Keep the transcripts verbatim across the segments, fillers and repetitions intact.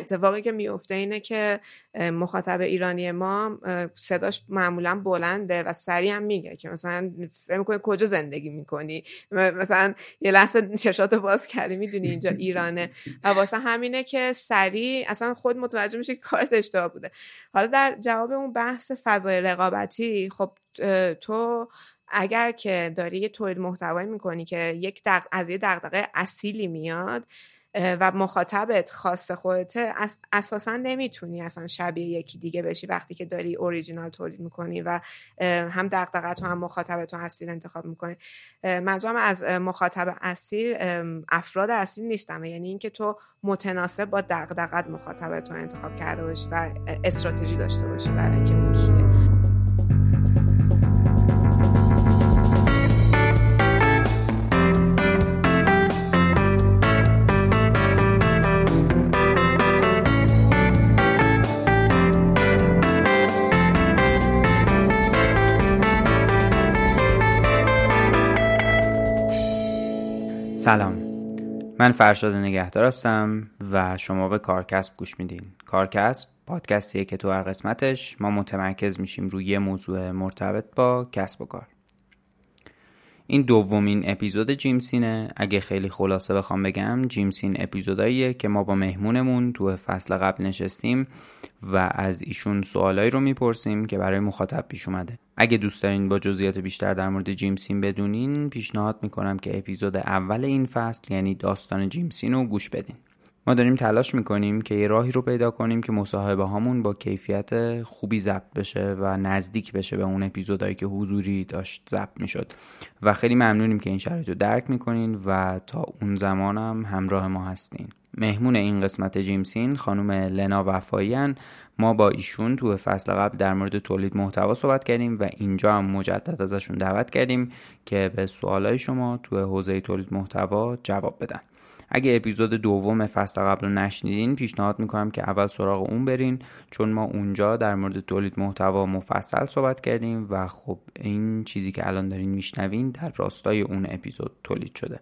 اتفاقی که میفته اینه که مخاطب ایرانی ما صداش معمولا بلنده و سریع هم میگه که مثلا فکر می‌کنی کجا زندگی میکنی، مثلا یه لحظه چشاتو باز کردی میدونی اینجا ایرانه، و واسه همینه که سریع اصلا خود متوجه میشه که کارت اشتباه بوده. حالا در جواب اون بحث فضای رقابتی، خب تو اگر که داری یه تولید محتوایی میکنی که یک دق... از یه دغدغه اصیلی میاد و مخاطبت خاص خودته، اس... اساسا نمیتونی اصلا شبیه یکی دیگه بشی وقتی که داری اوریجینال تولید میکنی و هم دغدغه‌ت و هم مخاطبت و اصیل انتخاب میکنی. منظورم از مخاطب اصیل افراد اصیل نیستن، یعنی اینکه تو متناسب با دغدغه‌ت مخاطبت رو انتخاب کرده باشی و استراتژی داشته باشی برای اینکه اون کیه. سلام، من فرشاد نگهدار هستم و شما به کارکسب گوش میدین. کارکسب پادکستیه که تو هر قسمتش ما متمرکز میشیم روی یه موضوع مرتبط با کسب و کار. این دومین اپیزود جیم سینه. اگه خیلی خلاصه بخوام بگم، جیم سین اپیزوداییه که ما با مهمونمون تو فصل قبل نشستیم و از ایشون سوالایی رو میپرسیم که برای مخاطب پیش اومده. اگه دوست دارین با جزئیات بیشتر در مورد جیم سین بدونین، پیشنهاد میکنم که اپیزود اول این فصل یعنی داستان جیم سین رو گوش بدین. ما داریم تلاش میکنیم که یه راهی رو پیدا کنیم که مصاحبه هامون با کیفیت خوبی ضبط بشه و نزدیک بشه به اون اپیزودایی که حضوری داشت ضبط میشد و خیلی ممنونیم که این شرایط رو درک میکنین و تا اون زمان هم همراه ما هستین. مهمون این قسمت جیم سین خانم لینا وفاییان. ما با ایشون تو فصل قبل در مورد تولید محتوا صحبت کردیم و اینجا هم مجدد ازشون دعوت کردیم که به سوالای شما تو حوزه تولید محتوا جواب بدن. اگه اپیزود دوم فصل قبل رو نشنیدین، پیشنهاد میکنم که اول سراغ اون برین، چون ما اونجا در مورد تولید محتوا مفصل صحبت کردیم و خب این چیزی که الان دارین میشنوین در راستای اون اپیزود تولید شده.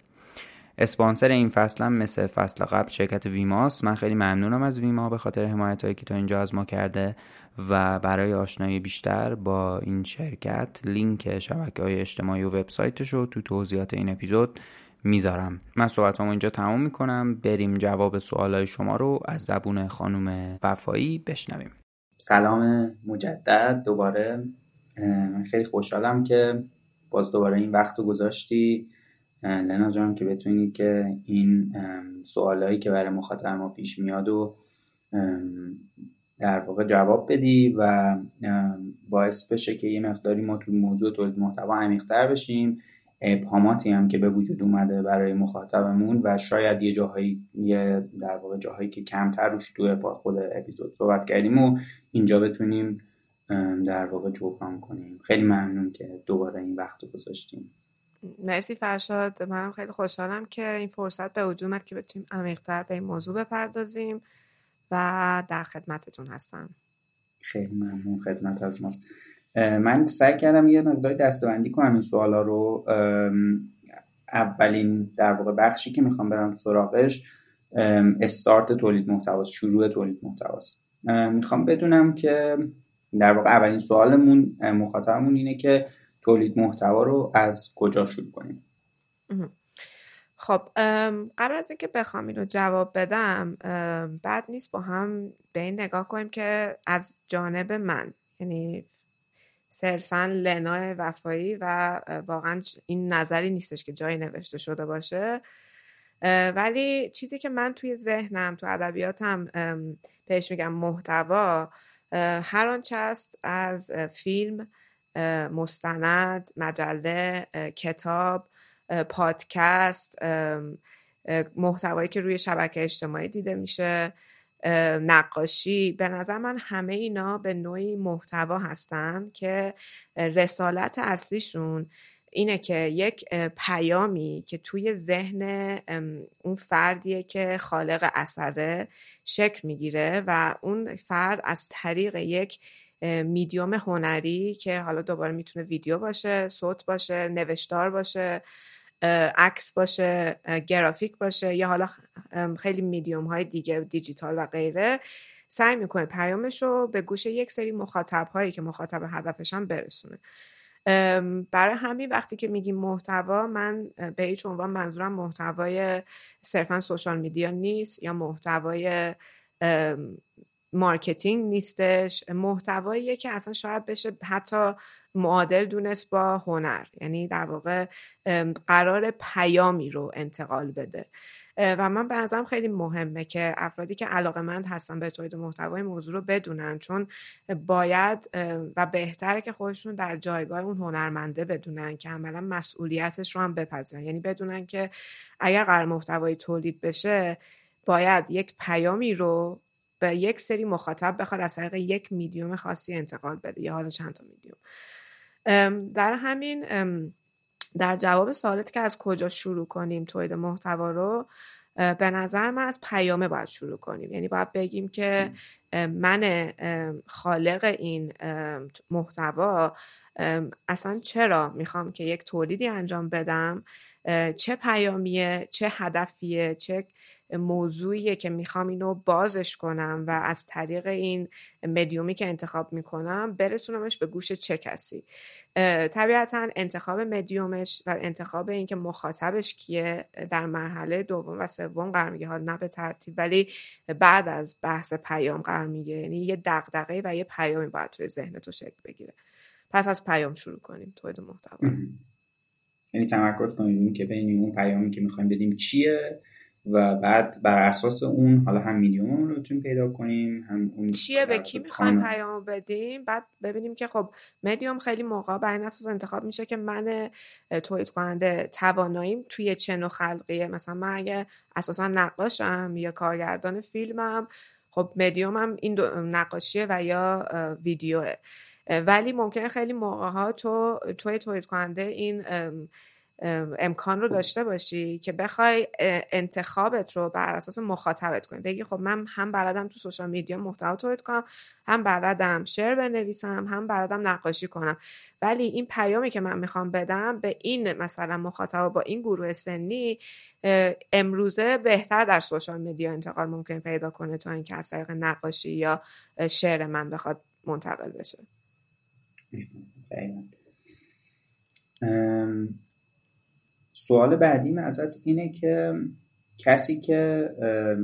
اسپانسر این فصل هم مثل فصل قبل شرکت ویماست. من خیلی ممنونم از ویما به خاطر حمایتایی که تا اینجا از ما کرده و برای آشنایی بیشتر با این شرکت لینک شبکه‌های اجتماعی و وبسایتش رو تو توضیحات این اپیزود میذارم. من صحبتامو اینجا تمام میکنم. بریم جواب سوالای شما رو از زبون خانم وفایی بشنویم. سلام مجدد دوباره. من خیلی خوشحالم که باز دوباره این وقت رو گذاشتی لینا جان که بتونی که این سوالایی که برای مخاطب ما پیش میاد و در واقع جواب بدی و باعث بشه که یه مقداری ما تو موضوع تولید محتوا عمیق‌تر بشیم. ابهاماتی هم که به وجود اومده برای مخاطبمون و شاید یه جاهایی یه در واقع جاهایی که کمتر روش توی خود اپیزود صحبت کردیم و اینجا بتونیم در واقع جبران کنیم. خیلی ممنون که دوباره این وقت رو گذاشتیم. مرسی فرشاد. منم خیلی خوشحالم که این فرصت به وجود اومد که بتونیم عمیق‌تر به این موضوع بپردازیم و در خدمتتون هستم. خیلی ممنون. خدمت از ماست. من سعی کردم یه مقدار دسته‌بندی کنم این سوالا رو. اولین در واقع بخشی که میخوام برم سراغش استارت تولید محتواست، شروع تولید محتواست. میخوام بدونم که در واقع اولین سوالمون مخاطبمون اینه که تولید محتوا رو از کجا شروع کنیم؟ خب قبل از اینکه بخوام اینو جواب بدم بد نیست با هم به این نگاه کنیم که از جانب من، یعنی صرفاً لینا وفایی و واقعاً این نظری نیستش که جایی نوشته شده باشه، ولی چیزی که من توی ذهنم تو ادبیاتم بهش میگم محتوا هر آنچه است از فیلم، مستند، مجله، کتاب، پادکست، محتوایی که روی شبکه اجتماعی دیده میشه، نقاشی، به نظر من همه اینا به نوعی محتوا هستن که رسالت اصلیشون اینه که یک پیامی که توی ذهن اون فردیه که خالق اثره شکل میگیره و اون فرد از طریق یک میدیوم هنری که حالا دوباره میتونه ویدیو باشه، صوت باشه، نوشتار باشه، عکس باشه، گرافیک باشه یا حالا خیلی میدیوم های دیگه دیجیتال و غیره، سعی میکنه پیامش رو به گوش یک سری مخاطب هایی که مخاطب هدفش هم برسونه. برای همین وقتی که میگیم محتوا، من به هیچ عنوان منظورم محتوای صرفا سوشال میدیا نیست یا محتوای مارکتینگ نیستش، محتواییه که اصلا شاید بشه حتی معادل دونست با هنر، یعنی در واقع قرار پیامی رو انتقال بده و من به نظرم خیلی مهمه که افرادی که علاقه‌مند هستن به تولید محتوای موضوع رو بدونن، چون باید و بهتره که خودشون در جایگاه اون هنرمنده بدونن که عملا مسئولیتش رو هم بپذیرن، یعنی بدونن که اگر قرار محتوایی تولید بشه باید یک پیامی رو به یک سری مخاطب بخواد از طریق یک میدیوم خاصی انتقال بده یا حالا چند تا میدیوم. در همین در جواب سوالت که از کجا شروع کنیم تولید محتوا رو، به نظر من از پیامه باید شروع کنیم، یعنی باید بگیم که من خالق این محتوا اصلا چرا میخوام که یک تولیدی انجام بدم، چه پیامیه، چه هدفیه، چه موضوعیه که میخوام اینو بازش کنم و از طریق این مدیومی که انتخاب میکنم برسونمش به گوش چه کسی. طبیعتا انتخاب مدیومش و انتخاب این که مخاطبش کیه در مرحله دوم و سوم قرار میگه، حالا نه به ترتیب ولی بعد از بحث پیام قرار میگه، یعنی یه دغدغه و یه پیامی باید توی ذهن تو شکل بگیره. پس از پیام شروع کنیم تولید محتوا، یعنی تمرکز کنیم که ببینیم اون پیامی که میخوایم بدیم چیه و بعد بر اساس اون حالا هم میدیوم رو بتونیم پیدا کنیم، هم اون چیه به کی میخوایم پیامو بدیم، بعد ببینیم که خب میدیوم خیلی موقع بر این اساس انتخاب میشه که من تولید کننده تواناییم توی چه نوع خلقیه. مثلا من اگه اساسا نقاشم یا کارگردان فیلمم، خب میدیومم این نقاشیه و یا ویدیوه، ولی ممکنه خیلی موقع‌ها تو توی تولید کننده این امکان رو داشته باشی که بخوای انتخابت رو بر اساس مخاطبت کنی، بگی خب من هم بلدم تو سوشال میدیا محتوا تولید کنم، هم بلدم شعر بنویسم، هم بلدم نقاشی کنم، ولی این پیامی که من میخوام بدم به این مثلا مخاطب با این گروه سنی امروزه بهتر در سوشال میدیا انتقال ممکن پیدا کنه تا اینکه از طریق نقاشی یا شعر من بخواد منتقل بشه. سوال بعدیم ازت اینه که کسی که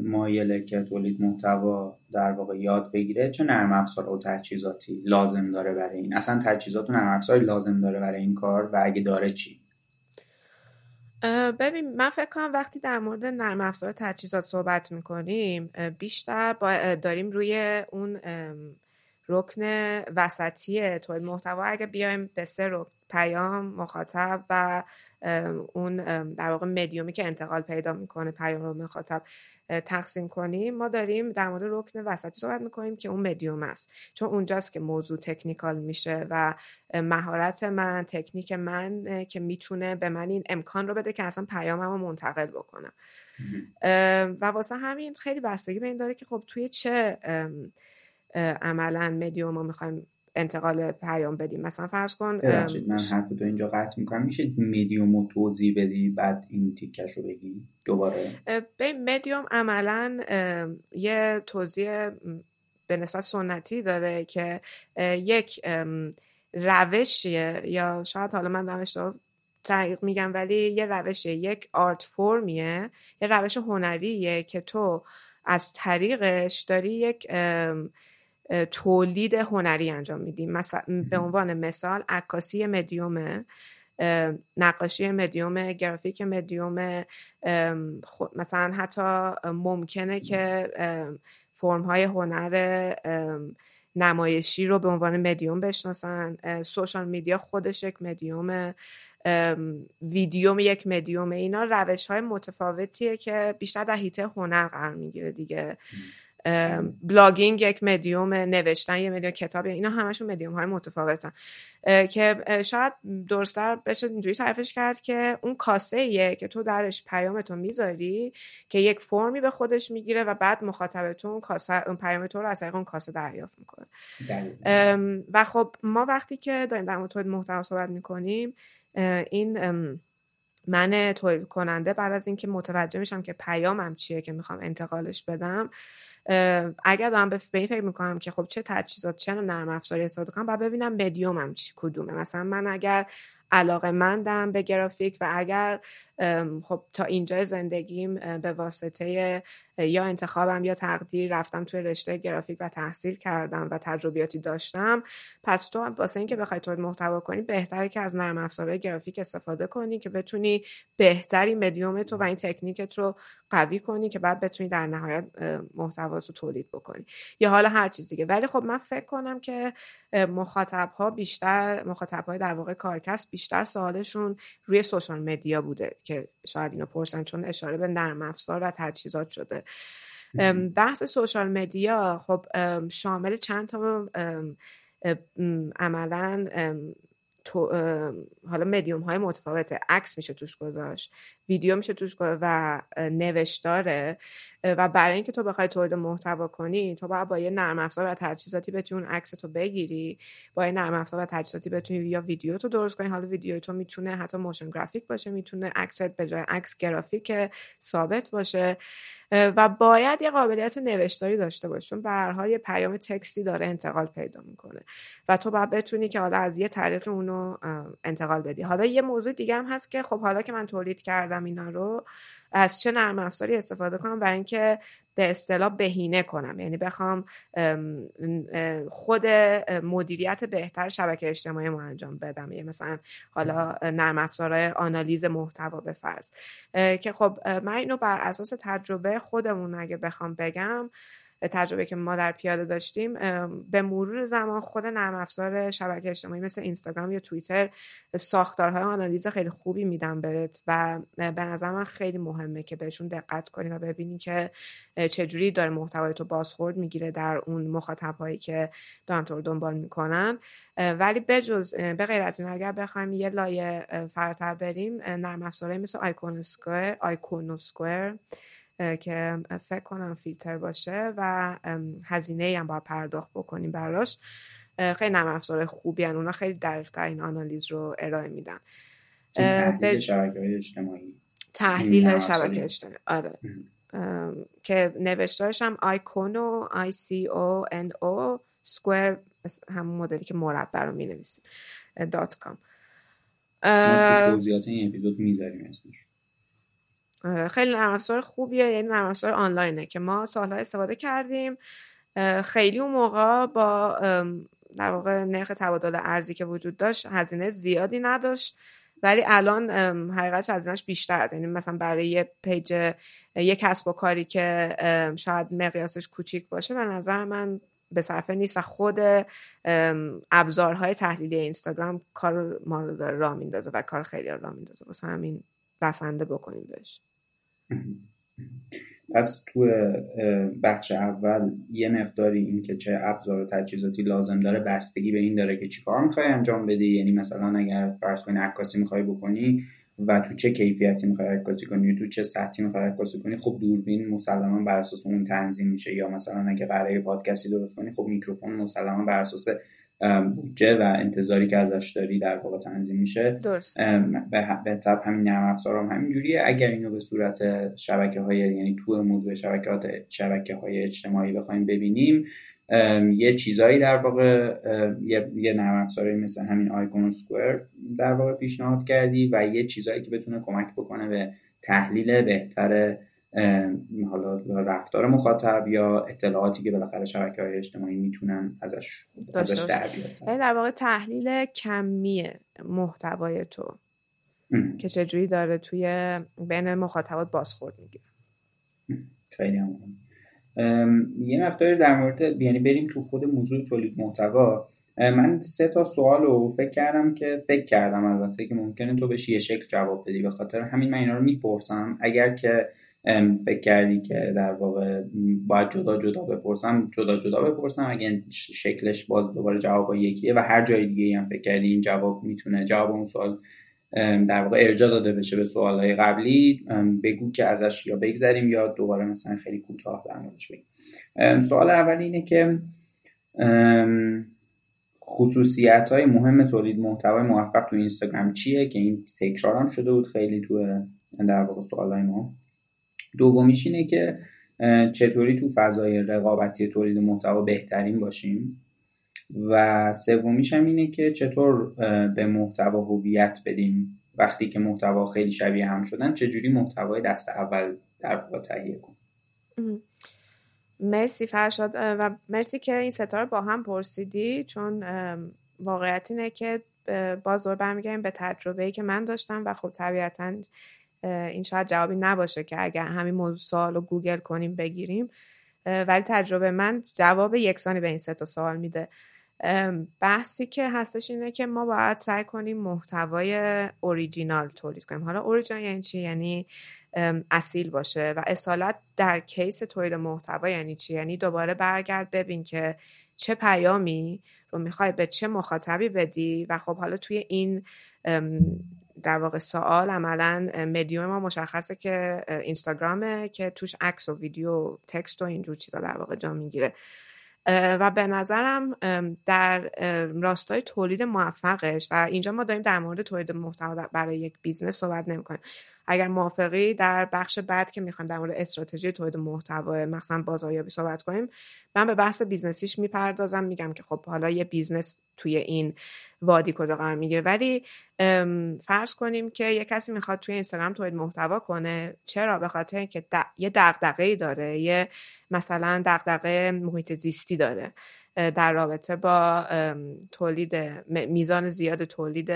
مایله که تولید محتوا در واقع یاد بگیره چه نرم افزار و تجهیزاتی لازم داره برای این، اصلا تجهیزات و نرم افزاری لازم داره برای این کار و اگه داره چی؟ ببین من فکر کنم وقتی در مورد نرم افزار و تجهیزات صحبت میکنیم بیشتر داریم روی اون رکن وسطی تولید محتوا، اگه بیایم به سه رکن، پیام، مخاطب و اون در واقع مدیومی که انتقال پیدا میکنه پیام رو مخاطب تقسیم کنیم، ما داریم در مورد رکن وسطی صحبت میکنیم که اون مدیوم است، چون اونجاست که موضوع تکنیکال میشه و مهارت من، تکنیک من که میتونه به من این امکان رو بده که اصلا پیامم رو منتقل بکنم و واسه همین خیلی بستگی به این داره که خب توی چه عملا مدیوم رو میخوایم انتقال پیام بدیم. مثلا فرض کن ببخشید من حرف تو اینجا قطع میکنم، میشه مدیوم رو توضیح بدی بعد این تیکش رو بگی دوباره؟ به مدیوم عملا یه توضیح به نسبت سنتی داره که یک روشیه، یا شاید حالا من دارم اشتباه تحقیق میگم، ولی یه روشه، یک آرت فرمیه، یه روش هنریه که تو از طریقش داری یک تولید هنری انجام میدیم. مثلا به عنوان مثال عکاسی مدیومه، نقاشی مدیومه، گرافیک مدیومه، مثلا حتی ممکنه که فرم‌های هنر نمایشی رو به عنوان مدیوم بشناسن، سوشال میدیا خودش یک مدیومه، ویدیوم یک مدیومه. اینا روش‌های متفاوتیه که بیشتر در حیطه هنر قرار میگیره دیگه. بلاگینگ یک مدیوم، نوشتن یک مدیوم، کتاب، اینا همشون مدیوم های متفاوتن که شاید درست‌تر بشه اینجوری تعریفش کرد که اون کاسه‌ایه که تو درش پیامتو میذاری که یک فرمی به خودش میگیره و بعد مخاطبتون کاسه اون پیام تو رو از طریق اون کاسه دریافت میکنه. و خب ما وقتی که داریم در مورد محتوا صحبت میکنیم، این من تولید کننده بعد از اینکه متوجه میشم که پیامم چیه که میخوام انتقالش بدم، اگر دارم به این فکر میکنم که خب چه تجهیزات، چه نرم افزاری استفاده کنم، بعد ببینم مدیومم چی کدومه. مثلا من اگر علاقه‌مندم به گرافیک و اگر خب تا اینجای زندگیم به واسطه یا انتخابم یا تقدیر رفتم توی رشته گرافیک و تحصیل کردم و تجربیاتی داشتم، پس تو واسه اینکه بخوای تولید محتوا کنی بهتره که از نرم افزارهای گرافیک استفاده کنی که بتونی بهتری مدیوم تو و این تکنیکت رو قوی کنی که بعد بتونی در نهایت محتوات رو تولید بکنی، یا حالا هر چیز دیگه. ولی خب من فکر کنم که مخاطب‌ها بیشتر، مخاطب‌های در واقع کارکسب بیشتر سوالشون روی سوشال مدیا بوده که شاید اینو پرسن، چون اشاره به نرم افزار و تجهیزات شده. بحث سوشال مدیا خب شامل چند تا عملاً تو حالا مدیوم های متفاوته. عکس میشه توش گذاشت، ویدیو میشه توش گذاشت و نوشتاره. و برای اینکه تو بخوای تولید محتوا کنی، تو باید با یه نرم افزار و تجهیزاتی بتونی اون عکس تو بگیری، با یه نرم افزار و تجهیزاتی بتونی یا ویدیو تو درست کنی. حالا ویدیو تو میتونه حتی موشن گرافیک باشه، میتونه عکست به جای عکس گرافیک ثابت باشه و باید یه قابلیت نوشتاری داشته باشه، چون به هر حال یه پیام تکستی داره انتقال پیدا میکنه و تو باید بتونی که حالا از یه طریق اونو انتقال بدی. حالا یه موضوع دیگه هم هست که خب حالا که من تولید کردم اینا رو، از چه نرم افزاری استفاده کنم برای اینکه به اصطلاح بهینه کنم، یعنی بخوام خود مدیریت بهتر شبکه اجتماعی ما انجام بدم، یعنی مثلا حالا نرم افزارهای آنالیز محتوا به فرض. که خب من اینو بر اساس تجربه خودمون اگه بخوام بگم، تجربه که ما در پیاده داشتیم، به مرور زمان خود نرم افزار شبکه اجتماعی مثل اینستاگرام یا توییتر ساختارهای آنالیز خیلی خوبی میدن بهت و به نظر من خیلی مهمه که بهشون دقت کنی و ببینی که چجوری داره محتوای تو بازخورد میگیره در اون مخاطبایی که دارن تو رو دنبال میکنن. ولی بجز به غیر از این، اگر بخوایم یه لایه فراتر بریم، نرم افزارهای مثل آیکونوسکوئر آیکونوسکوئر که فکر کنم فیلتر باشه و هزینه هم باید پرداخت بکنیم براش، خیلی نرم افزار خوبی هن. اونا خیلی دقیق‌تر این آنالیز رو ارائه میدن، تحلیل شبکه‌های اجتماعی، تحلیل شبکه اجتماعی. آره که نوشتارش هم آیکونو آی سی او ان او سکوئر، همون مدلی که مربع رو می‌نویسیم دات کام. ما تو توضیحات این اپیزود می‌ذاریم اسمش. خیلی نرم افزار خوبیه، یعنی نرم افزار آنلاینه که ما سالها استفاده کردیم. خیلی اون موقع با در واقع نرخ تبادل ارزی که وجود داشت هزینه زیادی نداشت، ولی الان حقیقتش هزینهش بیشتر است. یعنی مثلا برای یه پیج، یه کسب و کاری که شاید مقیاسش کوچیک باشه، به نظر من به صرفه نیست و خود ابزارهای تحلیلی اینستاگرام کار ما رو داره راه میندازه و کار خیلی راه میندازه، واسه همین بسنده بکنیم بهش. پس تو بخش اول یه مقداری این که چه ابزار و تجهیزاتی لازم داره بستگی به این داره که چی کار میخوای انجام بدی. یعنی مثلا اگر فرض کنی عکاسی میخوای بکنی و تو چه کیفیتی میخوای عکاسی کنی، تو چه سطحی میخوای عکاسی کنی، خب دوربین مسلماً بر اساس اون تنظیم میشه. یا مثلا اگه برای پادکستی درست کنی، خب میکروفون مسلماً بر اساس بودجه و انتظاری که ازش داری در واقع تنظیم میشه. درست. به طب همین نرم افزارام هم همینجوریه. اگر اینو به صورت شبکه‌های یعنی تو موضوع شبکات شبکه‌های اجتماعی بخوایم ببینیم، یه چیزایی در واقع یه, یه نرم افزاری مثل همین آیکونوسکوئر در واقع پیشنهاد کردی و یه چیزایی که بتونه کمک بکنه به تحلیل بهتر حالا رفتار مخاطب یا اطلاعاتی که بالاخره شبکه‌های اجتماعی میتونن ازش ازش در بیارن. در واقع تحلیل کمی محتوای تو ام. که چجوری داره توی بین مخاطبات بازخورد میگیره. خیلی ممنون. یه مقداری در مورد یعنی بریم تو خود موضوع تولید محتوا. من سه تا سوالو فکر کردم که فکر کردم البته که ممکنه تو بهش یه شکل جواب بدی، به خاطر همین من اینا رو میپرسم. اگر که فکر کردی که در واقع باید جدا جدا بپرسم جدا جدا بپرسم، اگه شکلش باز دوباره جواب یکیه و هر جای دیگه هم فکر کردی این جواب میتونه جواب اون سوال در واقع ارجاع داده بشه به سوالهای قبلی، بگو که ازش یا بگذریم یا دوباره مثلا خیلی کوتاه در موردش بگیم. سوال اول اینه که خصوصیت‌های مهم تولید محتوای موفق تو اینستاگرام چیه، که این تکرارم شده بود خیلی تو در واقع سوالای ما. دومیش اینه که چطوری تو فضای رقابتی تولید محتوا بهترین باشیم، و سومیش هم اینه که چطور به محتوا هویت بدیم وقتی که محتوا خیلی شبیه هم شدن، چجوری محتوای دست اول در واقع تهیه کنیم. مرسی فرشاد و مرسی که این ستا رو با هم پرسیدی، چون واقعیت اینه که باز رو برمیگردیم به تجربه‌ای که من داشتم و خب طبیعتاً این شاید جوابی نباشه که اگر همین موضوع سوال رو گوگل کنیم بگیریم، ولی تجربه من جواب یکسانی به این سه تا سوال میده. بحثی که هستش اینه که ما باید سعی کنیم محتوای اوریجینال تولید کنیم. حالا اوریجینال یعنی چی؟ یعنی اصیل باشه. و اصالت در کیس تولید محتوا یعنی چی؟ یعنی دوباره برگرد ببین که چه پیامی رو میخوای به چه مخاطبی بدی و خب حالا توی این در واقع سوال عملاً مدیوم ما مشخصه که اینستاگرامه که توش عکس و ویدیو و تکست و اینجور چیزا در واقع جا میگیره و به نظرم در راستای تولید موفقش، و اینجا ما داریم در مورد تولید محتوا برای یک بیزنس صحبت نمی‌کنیم. اگر موافقی در بخش بعد که می‌خوایم در مورد استراتژی تولید محتوا مثلا بازاریابی صحبت کنیم، من به بحث بیزنسیش میپردازم، میگم که خب حالا یه بیزنس توی این وادی کجا قرار میگیره. ولی فرض کنیم که یه کسی میخواد توی اینستاگرام تولید محتوا کنه، چرا؟ به خاطر اینکه د... یه دغدغه‌ای داره، یه مثلا دغدغه محیط زیستی داره در رابطه با تولید میزان زیاد تولید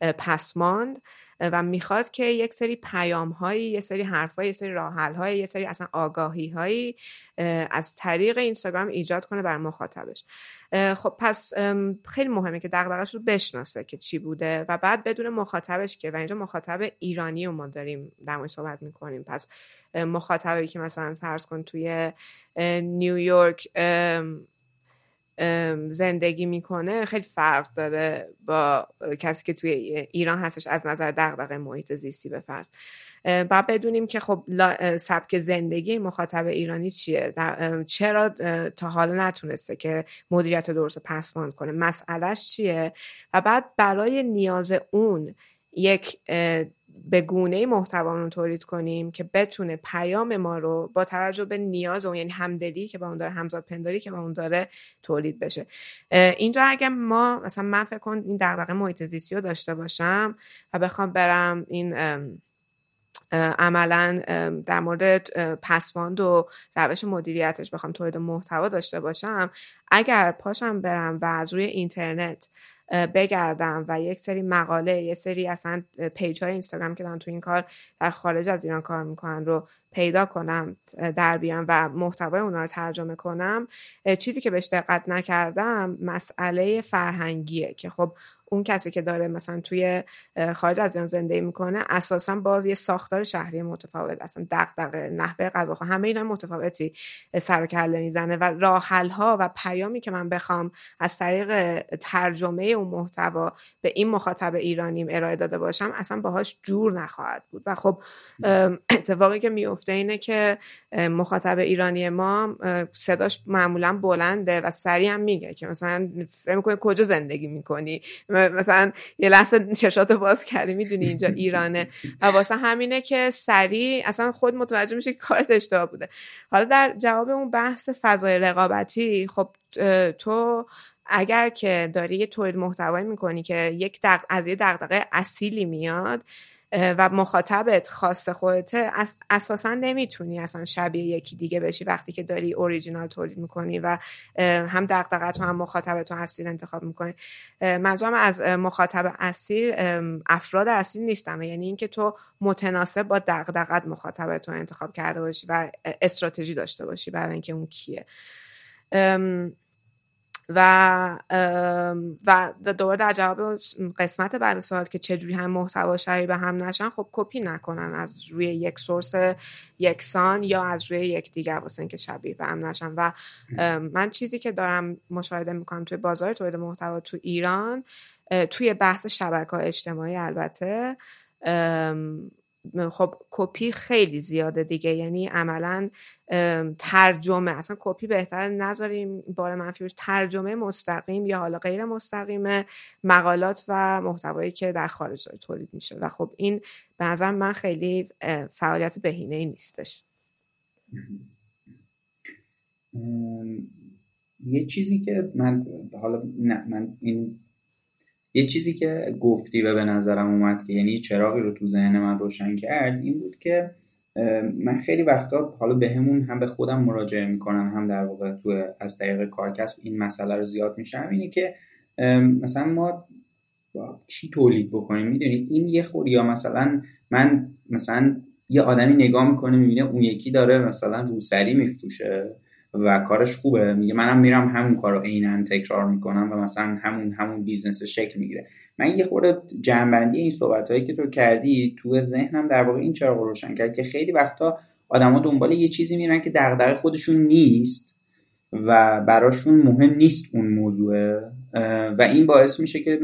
پسماند و میخواد که یک سری پیام‌هایی، یه سری حرف‌هایی، یه سری راه‌حل‌هایی، یه سری اصلا آگاهی‌هایی از طریق اینستاگرام ایجاد کنه برای مخاطبش. خب پس خیلی مهمه که دغدغه‌اش رو بشناسه که چی بوده و بعد بدون مخاطبش که، و اینجا مخاطب ایرانی رو ما داریم در موردش صحبت می‌کنیم، پس مخاطبی که مثلا فرض کن توی نیویورک زندگی میکنه خیلی فرق داره با کسی که توی ایران هستش از نظر دغدغه محیط زیستی. به فرض باید بدونیم که خب سبک زندگی مخاطب ایرانی چیه، چرا تا حالا نتونسته که مدیریت درست پسماند کنه، مسئلهش چیه، و بعد برای نیاز اون یک به گونه‌ای محتوامون تولید کنیم که بتونه پیام ما رو با توجه به نیاز اون، یعنی همدلی که با اون داره، همزادپنداری که با اون داره، تولید بشه. اینجا اگه ما مثلا من فکر کنم این دغدغه محیط زیستی رو داشته باشم و بخوام برم این عملاً در مورد پسماند و روش مدیریتش بخوام تولید محتوا داشته باشم، اگر پاشم برم و از روی اینترنت بگردم و یک سری مقاله، یک سری اصلا پیج های اینستاگرام که دارن تو این کار در خارج از ایران کار میکنن رو پیدا کنم، در بیام و محتوای اونا رو ترجمه کنم، چیزی که بهش دقت نکردم مسئله فرهنگیه که خب اون کسی که داره مثلا توی خارج از ایران زندگی میکنه اساسا باز یه ساختار شهری متفاوت، اصلا دغدغه، نحوه غذاخوری، همه اینا متفاوتی سر و کله میزنه و راه حل ها و پیامی که من بخوام از طریق ترجمه اون محتوا به این مخاطب ایرانیم ارائه داده باشم اصلا باهاش جور نخواهد بود. و خب اتفاقی که میفته اینه که مخاطب ایرانی ما صداش معمولا بلنده و سریع هم میگه که مثلا فکر می‌کنی کجا زندگی میکنی، مثلا یه لحظه چشاتو باز کردی میدونی اینجا ایرانه و واسه همینه که سریع اصلا خود متوجه میشه که کارت اشتباه بوده. حالا در جواب اون بحث فضای رقابتی، خب تو اگر که داری یه تولید محتوایی میکنی که یک دق... از یه دغدغه اصیلی میاد و مخاطبت خاص خودته، اس... اساساً نمیتونی اصلا شبیه یکی دیگه بشی وقتی که داری اوریجینال تولید میکنی و هم دغدغت و هم مخاطبت و اصیل انتخاب میکنی. منظورم از مخاطب اصیل افراد اصیل نیستن، یعنی اینکه تو متناسب با دغدغت مخاطبت رو انتخاب کرده باشی و استراتژی داشته باشی برای اینکه اون کیه. ام... و و دوباره در جواب قسمت بعد سوال که چجوری هم محتوا شبیه به هم نشن، خب کپی نکنن از روی یک سورس یکسان یا از روی یک دیگر واسه اینکه شبیه به هم نشن. و من چیزی که دارم مشاهده میکنم توی بازار تولید محتوا تو ایران، توی بحث شبکه‌های اجتماعی البته، خب کپی خیلی زیاده دیگه، یعنی عملاً ترجمه، اصلا کپی بهتر نذاریم بار منفیش، ترجمه مستقیم یا حالا غیر مستقیم مقالات و محتوایی که در خارج داره تولید میشه و خب این به نظر من خیلی فعالیت بهینه‌ای نیستش. یه چیزی که من حالا نه من این یه چیزی که گفتی و به نظرم اومد که یعنی چراغی رو تو ذهن من روشن کرد این بود که من خیلی وقتا حالا به همون هم به خودم مراجعه میکنم هم در واقع تو از طریق کارکسب این مسئله رو زیاد میشم، اینه که مثلا ما چی تولید بکنیم، میدونی این یه خور، یا مثلا من مثلا یه آدمی نگاه میکنه میبینه اون یکی داره مثلا روسری میفروشه و کارش خوبه، میگه منم هم میرم همون کارو عیناً تکرار میکنم و مثلا همون همون بیزنس شکل میگیره. من یه خورده جنبندی این صحبتایی که تو کردی تو ذهنم در واقع این چراغ روشن کرد که خیلی وقتا آدما دنبال یه چیزی میرن که دغدغه خودشون نیست و براشون مهم نیست اون موضوع و این باعث میشه که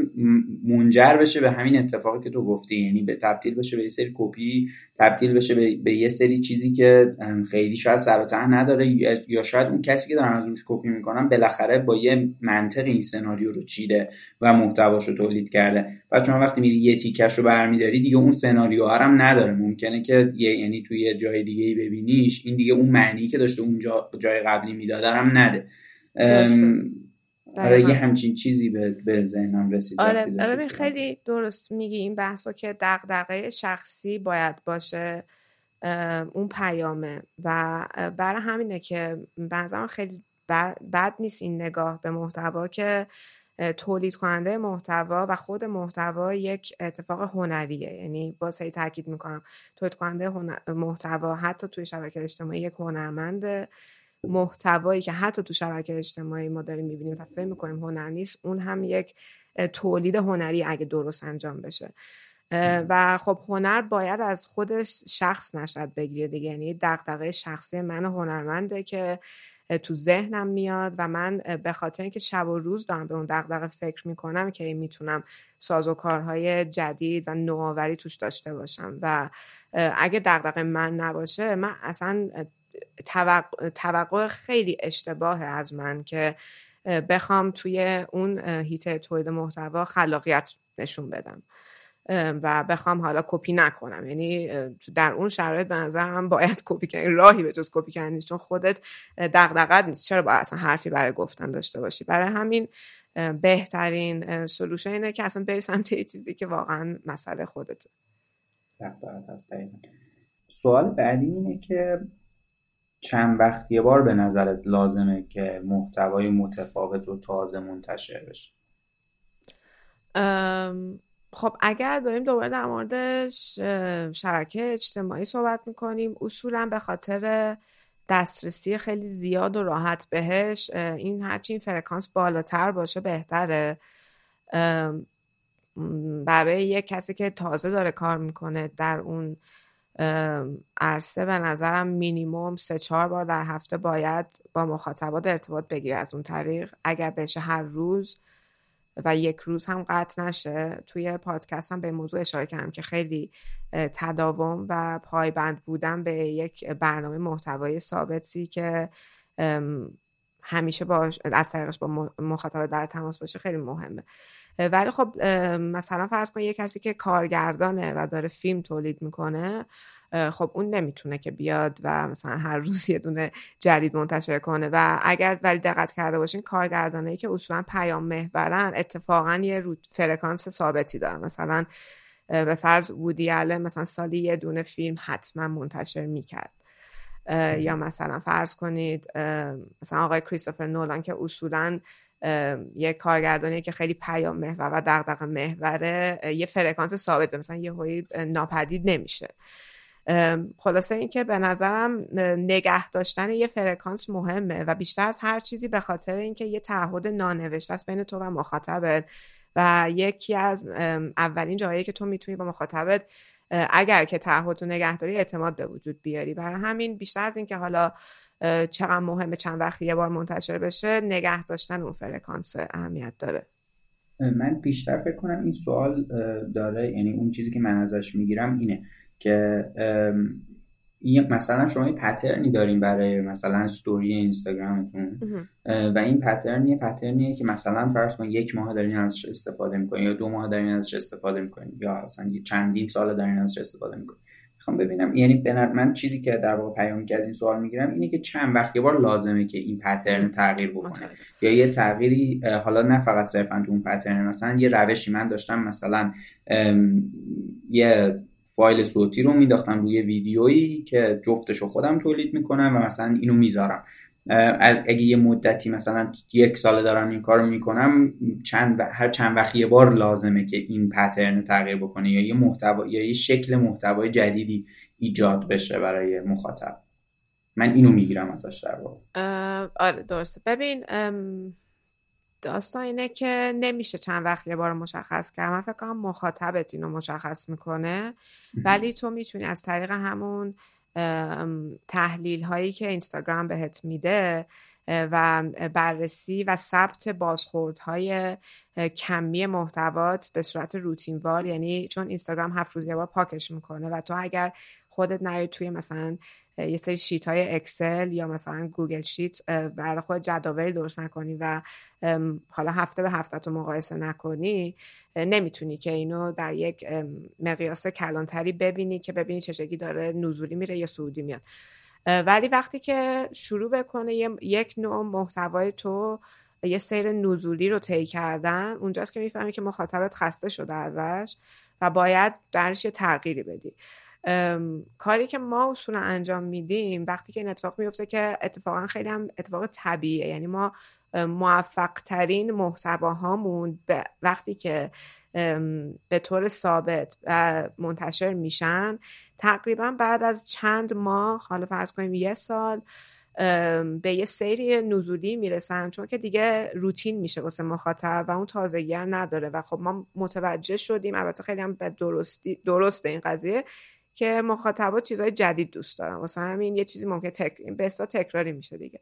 منجر بشه به همین اتفاقی که تو گفتی، یعنی به تبدیل بشه به یه سری کپی، تبدیل بشه به, به یه سری چیزی که خیلی شاید سر و ته نداره، یا شاید اون کسی که دارن از روش کپی میکنن بالاخره با یه منطق این سناریو رو چیده و محتواش رو تولید کرده و چون وقتی میری یه تیکش رو برمیداری دیگه اون سناریو ها هم نداره، ممکنه که یه یعنی توی یه جای دیگه‌ای ببینیش این دیگه اون معنی که داشته اون جا جای قبلی میداد هم نده. آره یه همچین چیزی به به ذهنم رسید. آره ببین خیلی درست میگی، این بحثا که دغدغه شخصی باید باشه اون پیامه و برای همینه که بعضا خیلی بد نیست این نگاه به محتوا که تولید کننده محتوا و خود محتوا یک اتفاق هنریه، یعنی باز هی تاکید میکنم تولید کننده محتوا حتی توی شبکه اجتماعی یک هنرمنده. محتوایی که حتی تو شبکه اجتماعی ما داریم میبینیم و فکر میکنیم هنر نیست، اون هم یک تولید هنری اگه درست انجام بشه. و خب هنر باید از خودش شخص نشأت بگیره دیگه، یعنی دغدغه شخصی من هنرمنده که تو ذهنم میاد و من به خاطر اینکه شب و روز دارم به اون دغدغه فکر میکنم که میتونم سازوکارهای جدید و نوآوری توش داشته باشم و اگه دغدغه من نباشه من اصلا توقع, توقع خیلی اشتباهه از من که بخوام توی اون هیته تولید محتوا خلاقیت نشون بدم و بخوام حالا کپی نکنم، یعنی در اون شرایط به نظرم باید کپی کردن، راهی به جز کپی کردن نیست، چون خودت دغدغه‌ات نیست چرا باید اصلا حرفی برای گفتن داشته باشی. برای همین بهترین سلوشن اینه که اصلا بری سمت یه چیزی که واقعا مسئله خودته. دغدغه‌ات هست. سوال بعدی اینه که چند وقت یه بار به نظرت لازمه که محتوای متفاوت و تازه منتشر بشه؟ خب اگر داریم دوباره در مورد شبکه اجتماعی صحبت میکنیم، اصولا به خاطر دسترسی خیلی زیاد و راحت بهش، این هرچی این فرکانس بالاتر باشه بهتره. برای یه کسی که تازه داره کار میکنه در اون عرصه به نظرم مینیموم سه چهار بار در هفته باید با مخاطبات ارتباط بگیره. از اون طریق اگر بشه هر روز و یک روز هم قطع نشه. توی پادکست هم به موضوع اشاره کردم که خیلی تداوم و پایبند بودن به یک برنامه محتوایی ثابتی که همیشه با از طریقش با مخاطب در تماس باشه خیلی مهمه. ولی خب مثلا فرض کن یه کسی که کارگردانه و داره فیلم تولید میکنه، خب اون نمیتونه که بیاد و مثلا هر روز یه دونه جدید منتشر کنه. و اگر ولی دقت کرده باشین کارگردانایی که اصولا پیام محورن اتفاقا یه فرکانس ثابتی دارن. مثلا به فرض وودی آلن مثلا سالی یه دونه فیلم حتما منتشر میکرد، یا مثلا فرض کنید مثلا آقای کریستوفر نولان که اصولاً یه کارگردانی که خیلی پیام محور و دغدغه محوره یه فرکانس ثابته، مثلا یه هایی ناپدید نمیشه. خلاصه این که به نظرم نگه داشتن یه فرکانس مهمه و بیشتر از هر چیزی به خاطر اینکه یه تعهد نانوشته است بین تو و مخاطبت و یکی از اولین جاهایی که تو میتونی با مخاطبت اگر که تعهد و نگهداری اعتماد به وجود بیاری. برای همین بیشتر از اینکه حالا چقدر مهمه چند وقتی یه بار منتشر بشه، نگه داشتن اون فرکانس اهمیت داره. من بیشتر فکر کنم این سوال داره، یعنی اون چیزی که من ازش میگیرم اینه که مثلا شما یه پترنی دارین برای مثلا ستوری اینستاگرامتون و این پترنیه پترنیه که مثلا فرض کن یک ماه دارین ازش استفاده میکنین یا دو ماه دارین ازش استفاده میکنین یا اصلا چندین سال دارین ازش استفاده میکنین. میخوام ببینم یعنی بنظر من چیزی که در واقع پیامی که از این سوال میگیرم اینه که چند وقت یه بار لازمه که این پترن تغییر بکنه یا یه تغییری، حالا نه فقط صرفاً تو اون پترن، مثلا یه روشی من داشتم مثلا یه فایل صوتی رو مینداختم روی ویدیویی که جفتشو خودم تولید میکنم و مثلا اینو میذارم. اگه یه مدتی مثلا یک ساله دارم این کارو میکنم، چند و... هر چند وقت یه بار لازمه که این پترن تغییر بکنه یا یه محتوا یا یه شکل محتوای جدیدی ایجاد بشه برای مخاطب. من اینو میگیرم ازش در واقع. آره درسته. ببین داستان اینه که نمیشه چند وقت یه بار مشخص کرد. من فکر کنم مخاطبت اینو مشخص میکنه، ولی تو میتونی از طریق همون تحلیل هایی که اینستاگرام بهت میده و بررسی و ثبت بازخورد های کمی محتوات به صورت روتین وار، یعنی چون اینستاگرام هفت روز یه بار پاکش میکنه و تو اگر خودت نیای توی مثلا یه سری شیت های اکسل یا مثلا گوگل شیت برای خود جداول درست نکنی و حالا هفته به هفته تو مقایسه نکنی، نمیتونی که اینو در یک مقیاس کلانتری ببینی که ببینی چه شکلی داره نزولی میره یا صعودی میاد. ولی وقتی که شروع بکنه یک نوع محتوای تو یه سیر نزولی رو طی کردن، اونجاست که میفهمی که مخاطبت خسته شده ازش و باید درش یه تغییری بدی. ام، کاری که ما اصولا انجام میدیم وقتی که این اتفاق میفته که اتفاقا خیلی هم اتفاق طبیعیه، یعنی ما موفق ترین محتواهامون وقتی که به طور ثابت منتشر میشن تقریبا بعد از چند ماه، حالا فرض کنیم یه سال، به یه سری نزولی میرسن، چون که دیگه روتین میشه واسه مخاطب و اون تازگی نداره. و خب ما متوجه شدیم، البته خیلی هم به درستی درسته این قضیه، که مخاطبات چیزهای جدید دوست دارن، واسه همین یه چیزی ممکنه تکرار به اصطلاح تکراری میشه دیگه.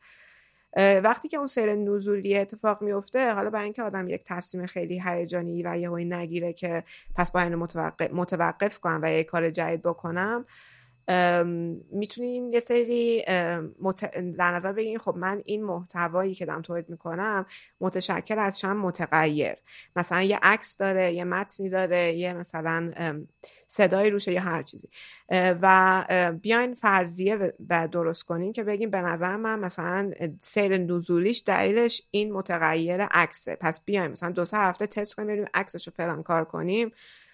وقتی که اون سیر نزولی اتفاق میفته، حالا برای اینکه آدم یک تصمیم خیلی هیجانی و یهویی نگیره که پس باید متوقف متوقف کنم و یه کار جدید بکنم، میتونین یه سری مت... در نظر بگیرین خب من این محتوایی که دارم تولید میکنم متشکل از چند متغیر، مثلا یه عکس داره، یه متنی داره، یه مثلا صدای روشه یا هر چیزی، و بیاین فرضیه و درست کنین که بگین به نظر من مثلا سیر نزولیش دلیلش این متغیر عکسه، پس بیاین مثلا دو سه هفته تست کنیم بریم عکسشو فلان کار کنیم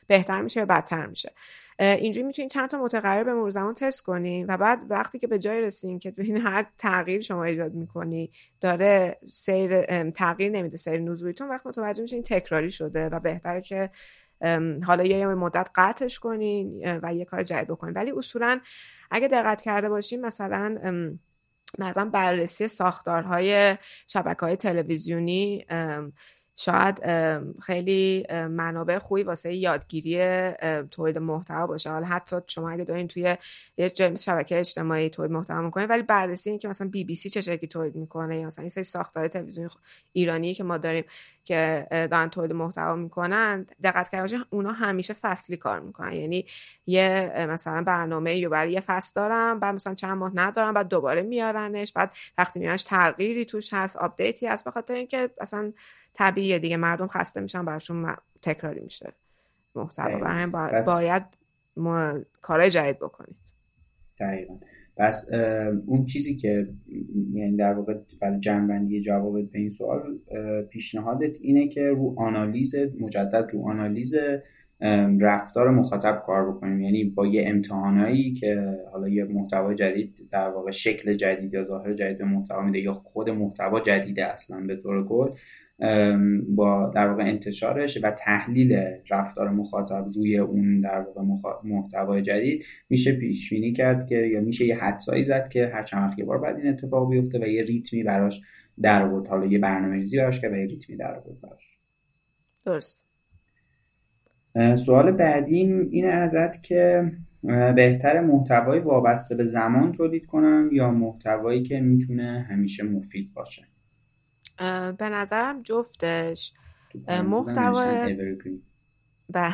بهتر میشه یا بدتر میشه. اینجوری میتونین چند تا متغیر به مرور زمان تست کنین و بعد وقتی که به جای رسین که ببینین هر تغییر شما ایجاد میکنی داره سیر تغییر نمیده سیر نزولیتون، وقت متوجه میشین تکراری شده و بهتره که حالا یه مدت قطعش کنین و یه کار جدید بکنین. ولی اصولا اگه دقت کرده باشین مثلا مثلا بررسی ساختارهای شبکه‌های تلویزیونی شاید خیلی منابع خوبی واسه یادگیری تولید محتوا باشه. حالا حتی شما اگه دارین توی یه جای شبکه اجتماعی تولید محتوا می‌کنین، ولی بررسی این که مثلا بی بی سی چه شکلی تولید می‌کنه یا مثلا این سری ساختار تلویزیونی ایرانی که ما داریم که دارن تولید محتوا می‌کنن، دقت کرده باشین اونا همیشه فصلی کار می‌کنن. یعنی یه مثلا برنامه یا برای یه فصل دارن، بعد مثلا چند ماه ندارن، بعد دوباره میارنش، بعد وقتی میارنش تغییری توش هست، آپدیتی هست، به خاطر اینکه مثلا طبیعیه دیگه، مردم خسته میشن، براشون تکراری میشه محتوا، برای باید, باید ما... کارهای جدید بکنید. دقیقاً. پس اون چیزی که یعنی در واقع برای جمع‌بندی جواب به این سوال پیشنهادت اینه که رو آنالیز مجدد رو آنالیز رفتار مخاطب کار بکنیم، یعنی با یه امتحانایی که حالا یه محتوای جدید در واقع شکل جدید یا ظاهر جدید به محتوا میده یا خود محتوا جدیده اصلا به طور کل، با در واقع انتشارش و تحلیل رفتار مخاطب روی اون در واقع محتوای جدید میشه پیش بینی کرد که یا میشه یه حدسایی زد که هر چند وقت یه بار بعد این اتفاق بیفته و یه ریتمی براش در آورد، حالا یه برنامه‌ریزی براش که و یه ریتمی در آورد براش. درست. سوال بعدیم اینه ازت که بهتر محتوای وابسته به زمان تولید کنم یا محتوایی که میتونه همیشه مفید باشه؟ به نظرم جفتش. محتوای ب...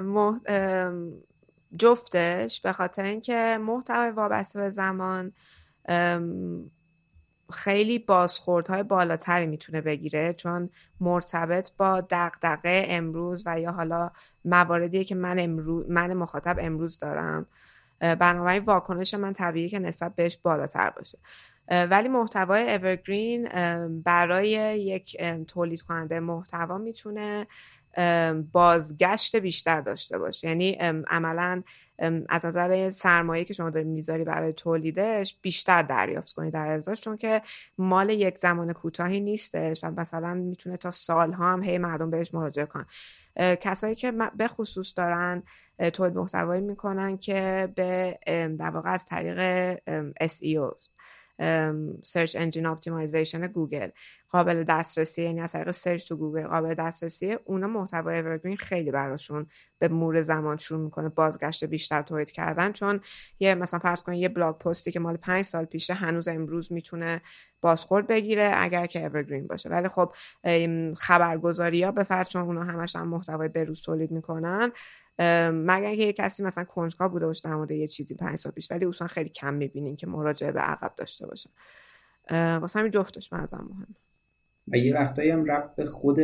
مح... جفتش به خاطر اینکه محتوای وابسته به زمان خیلی بازخوردهای بالاتری میتونه بگیره، چون مرتبط با دغدغه امروز و یا حالا مواردیه که من امروز من مخاطب امروز دارم، بنابراین واکنش من طبیعیه که نسبت بهش بالاتر باشه. ولی محتوای اورگرین برای یک تولید کننده محتوا میتونه بازگشت بیشتر داشته باشه، یعنی عملاً از نظر سرمایه که شما دارید میذاری برای تولیدش بیشتر دریافت کنید در ازاش، چون که مال یک زمان کوتاهی نیستش و مثلا میتونه تا سالها هم هی مردم بهش مراجعه کنن. کسایی که به خصوص دارن تولید محتوایی میکنن که به در واقع از طریق اس ای او Search Engine Optimization گوگل قابل دسترسی، یعنی از طریق سرچ تو گوگل قابل دسترسی، اونا محتوای اورگرین خیلی براشون به مرور زمان شروع میکنه بازگشت بیشتر تولید کردن، چون یه مثلا فرض کنید یه بلاگ پستی که مال پنج سال پیشه هنوز امروز میتونه بازخورد بگیره اگر که اورگرین باشه. ولی خب خبرگزاری‌ها به فرض، چون اونا همش هم محتوای بروز تولید میکنن، مگر اینکه یه کسی مثلا کنجکاو بوده باشه در مورد یه چیزی پنج سال پیش، ولی اصلا خیلی کم میبینین که مراجعه به عقب داشته باشه. واسه همین جفتش مثلا مهمه. و یه وقتایی هم ربط به خود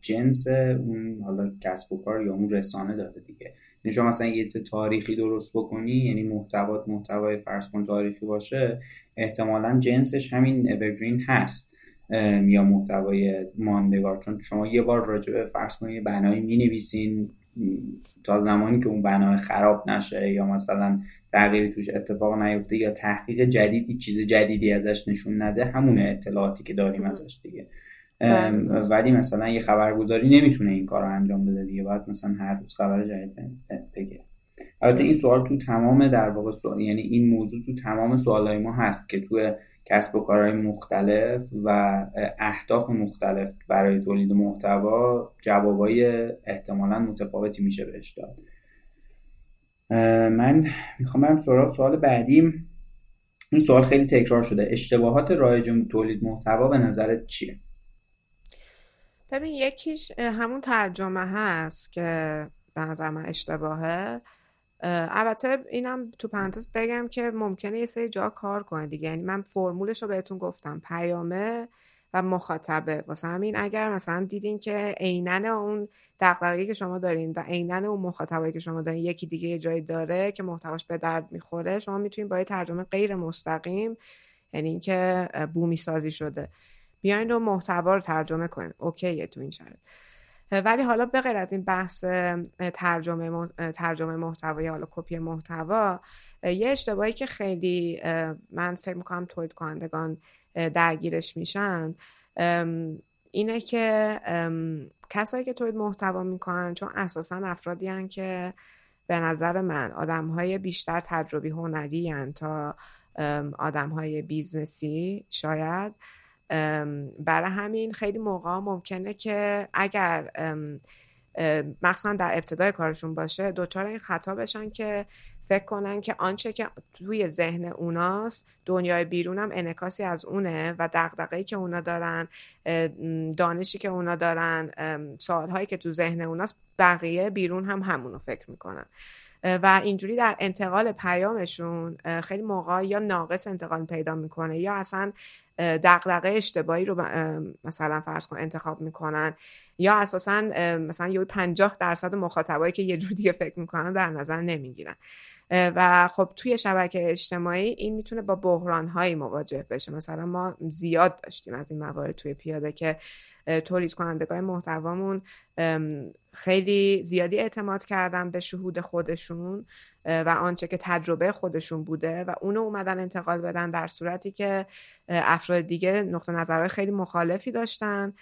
جنس اون حالا کسب و کار یا اون رسانه داره دیگه. یعنی شما مثلا یه چیز تاریخی درست بکنی، یعنی محتوات محتوای فرض کن تاریخی باشه، احتمالاً جنسش همین اورگرین هست یا محتوای ماندگار، چون شما یه بار راجع به فرض کن یه بنایی می‌نویسین تا زمانی که اون بنا خراب نشه یا مثلا تغییری توش اتفاق نیفته یا تحقیق جدیدی چیز جدیدی ازش نشون نده، همون اطلاعاتی که داریم ازش دیگه. ولی مثلا یه خبرگزاری نمیتونه این کارو انجام بده دیگه، باید مثلا هر روز خبر جدید بگه. البته این سوال تو تمام در واقع سوال، یعنی این موضوع تو تمام سوالای ما هست که تو کسب و کارهای مختلف و اهداف مختلف برای تولید محتوا جوابای احتمالاً متفاوتی میشه بهش داد. من میخوام برم سراغ سوال بعدیم. این سوال خیلی تکرار شده. اشتباهات رایج تولید محتوا به نظرت چیه؟ ببین، یکیش همون ترجمه هست که به نظر من اشتباهه. البته اینم تو پرانتز بگم که ممکنه یه سری جا کار کنه دیگه، یعنی من فرمولش رو بهتون گفتم، پیامه و مخاطبه. واسه همین اگر مثلا دیدین که عینن اون دغدغه‌ای که شما دارین و عینن اون مخاطبی که شما دارین یکی دیگه یه جایی داره که محتواش به درد میخوره، شما میتونین با یه ترجمه غیر مستقیم، یعنی اینکه بومی سازی شده، بیاین رو محتوا رو ترجمه کنین. اوکیه تو این شرط. ولی حالا به غیر از این بحث ترجمه ترجمه محتوا یا حالا کپی محتوا، یه اشتباهی که خیلی من فکر می‌کنم تولید کنندگان درگیرش میشن اینه که کسایی که تولید محتوا میکنن، چون اساساً افرادی هستن که به نظر من آدم‌های بیشتر تجربی هنری هستن تا آدم‌های بیزنسی شاید، برای همین خیلی موقع ممکنه که اگر مخصوصا در ابتدای کارشون باشه دوچار این خطا بشن که فکر کنن که آنچه که توی ذهن اوناست دنیای بیرون هم انعکاسی از اونه و دغدغه‌ای که اونا دارن، دانشی که اونا دارن، سوالهایی که تو ذهن اوناست، بقیه بیرون هم همونو فکر میکنن و اینجوری در انتقال پیامشون خیلی موقع یا ناقص انتقال پیدا میکنه یا اصلا دغدغه اشتباهی رو مثلا فرض کن انتخاب میکنن یا اساسا مثلا یه پنجاه درصد مخاطبایی که یه جور دیگه فکر میکنن در نظر نمیگیرن و خب توی شبکه اجتماعی این میتونه با بحران‌هایی مواجه بشه. مثلا ما زیاد داشتیم از این موارد توی پیاده که تولید کنندگان محتوامون خیلی زیادی اعتماد کردن به شهود خودشون و آنچه که تجربه خودشون بوده و اونو اومدن انتقال بدن، در صورتی که افراد دیگه نقطه نظرهای خیلی مخالفی داشتن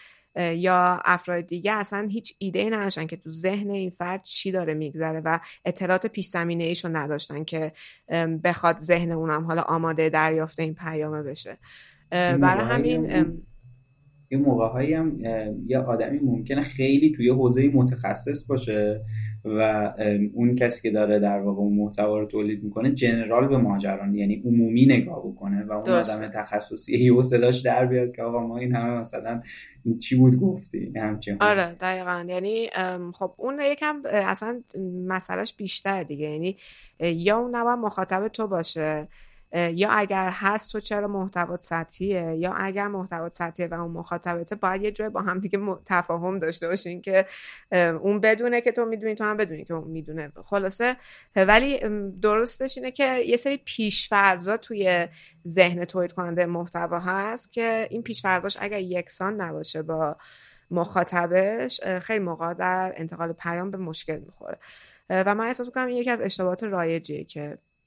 یا افراد دیگه اصلا هیچ ایده‌ای نداشتن که تو ذهن این فرد چی داره میگذره و اطلاعات پیش‌زمینه ایشو نداشتن که بخواد ذهن اونم حالا آماده دریافت این پیامه بشه. برای همین یه موقع‌هایی هم یه آدمی ممکنه خیلی توی حوزه متخصص باشه و اون کسی که داره در واقع اون محتوا رو تولید میکنه جنرال به ماجرا، یعنی عمومی نگاه بکنه و اون آدم تخصصی یهو صداش در بیاد که آقا ما این همه مثلا این چی بود گفتی همچین. آره دقیقاً، یعنی خب اون یکم اصلا مسئلهش بیشتر دیگه، یعنی یا اون نباید مخاطب تو باشه یا اگر هست تو چرا محتوات سطحیه، یا اگر محتوات سطحیه و اون مخاطبته باید یه جوری با هم دیگه تفاهم داشته باشین که اون بدونه که تو میدونی تو هم بدونی که اون میدونه. خلاصه ولی درستش اینه که یه سری پیش‌فرضا توی ذهن تولید کننده محتوا هست که این پیش‌فرضاش اگر یکسان نباشه با مخاطبش خیلی موقع در انتقال پیام به مشکل میخوره و من احساس می‌کنم این یکی از اشتباهات رایجیه که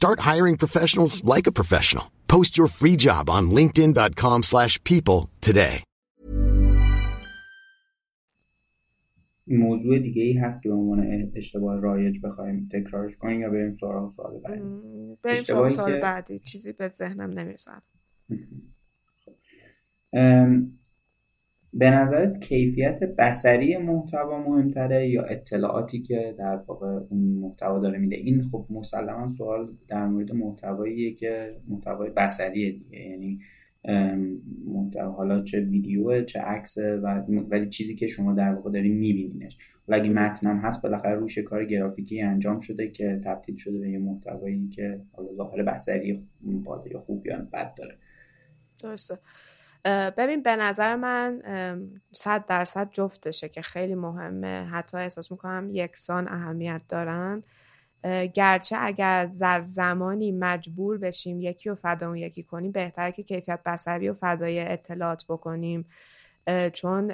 Start hiring professionals like a professional. Post your free job on linkedin.com slash people today. موضوع دیگه ای هست که به عنوان اشتباه رایج بخوایم تکرارش کنیم یا بریم سراغ سوال بعدی؟ بریم سراغ سوال بعدی، چیزی به ذهنم نمیرسه. به نظرت کیفیت بصری محتوا مهمتره یا اطلاعاتی که در واقع اون محتوا داره میده؟ این خب مسلما سوال در مورد محتواییه که محتوای بصریه دیگه، یعنی محتوا حالا چه ویدیوه چه عکسه و ولی چیزی که شما در واقع دارین میبینینش. اگه متنم هست بالاخره روش کار گرافیکی انجام شده که تبدیل شده به یه محتوایی که حالا ظاهر بصری باده یا خوب یا بد داره. درسته. ببین به نظر من صد درصد جفتشه که خیلی مهمه، حتی احساس میکنم یکسان اهمیت دارن، گرچه اگر در زمانی مجبور بشیم یکی رو فدا اون یکی کنیم بهتره که کیفیت بصری و فدای اطلاعات بکنیم، چون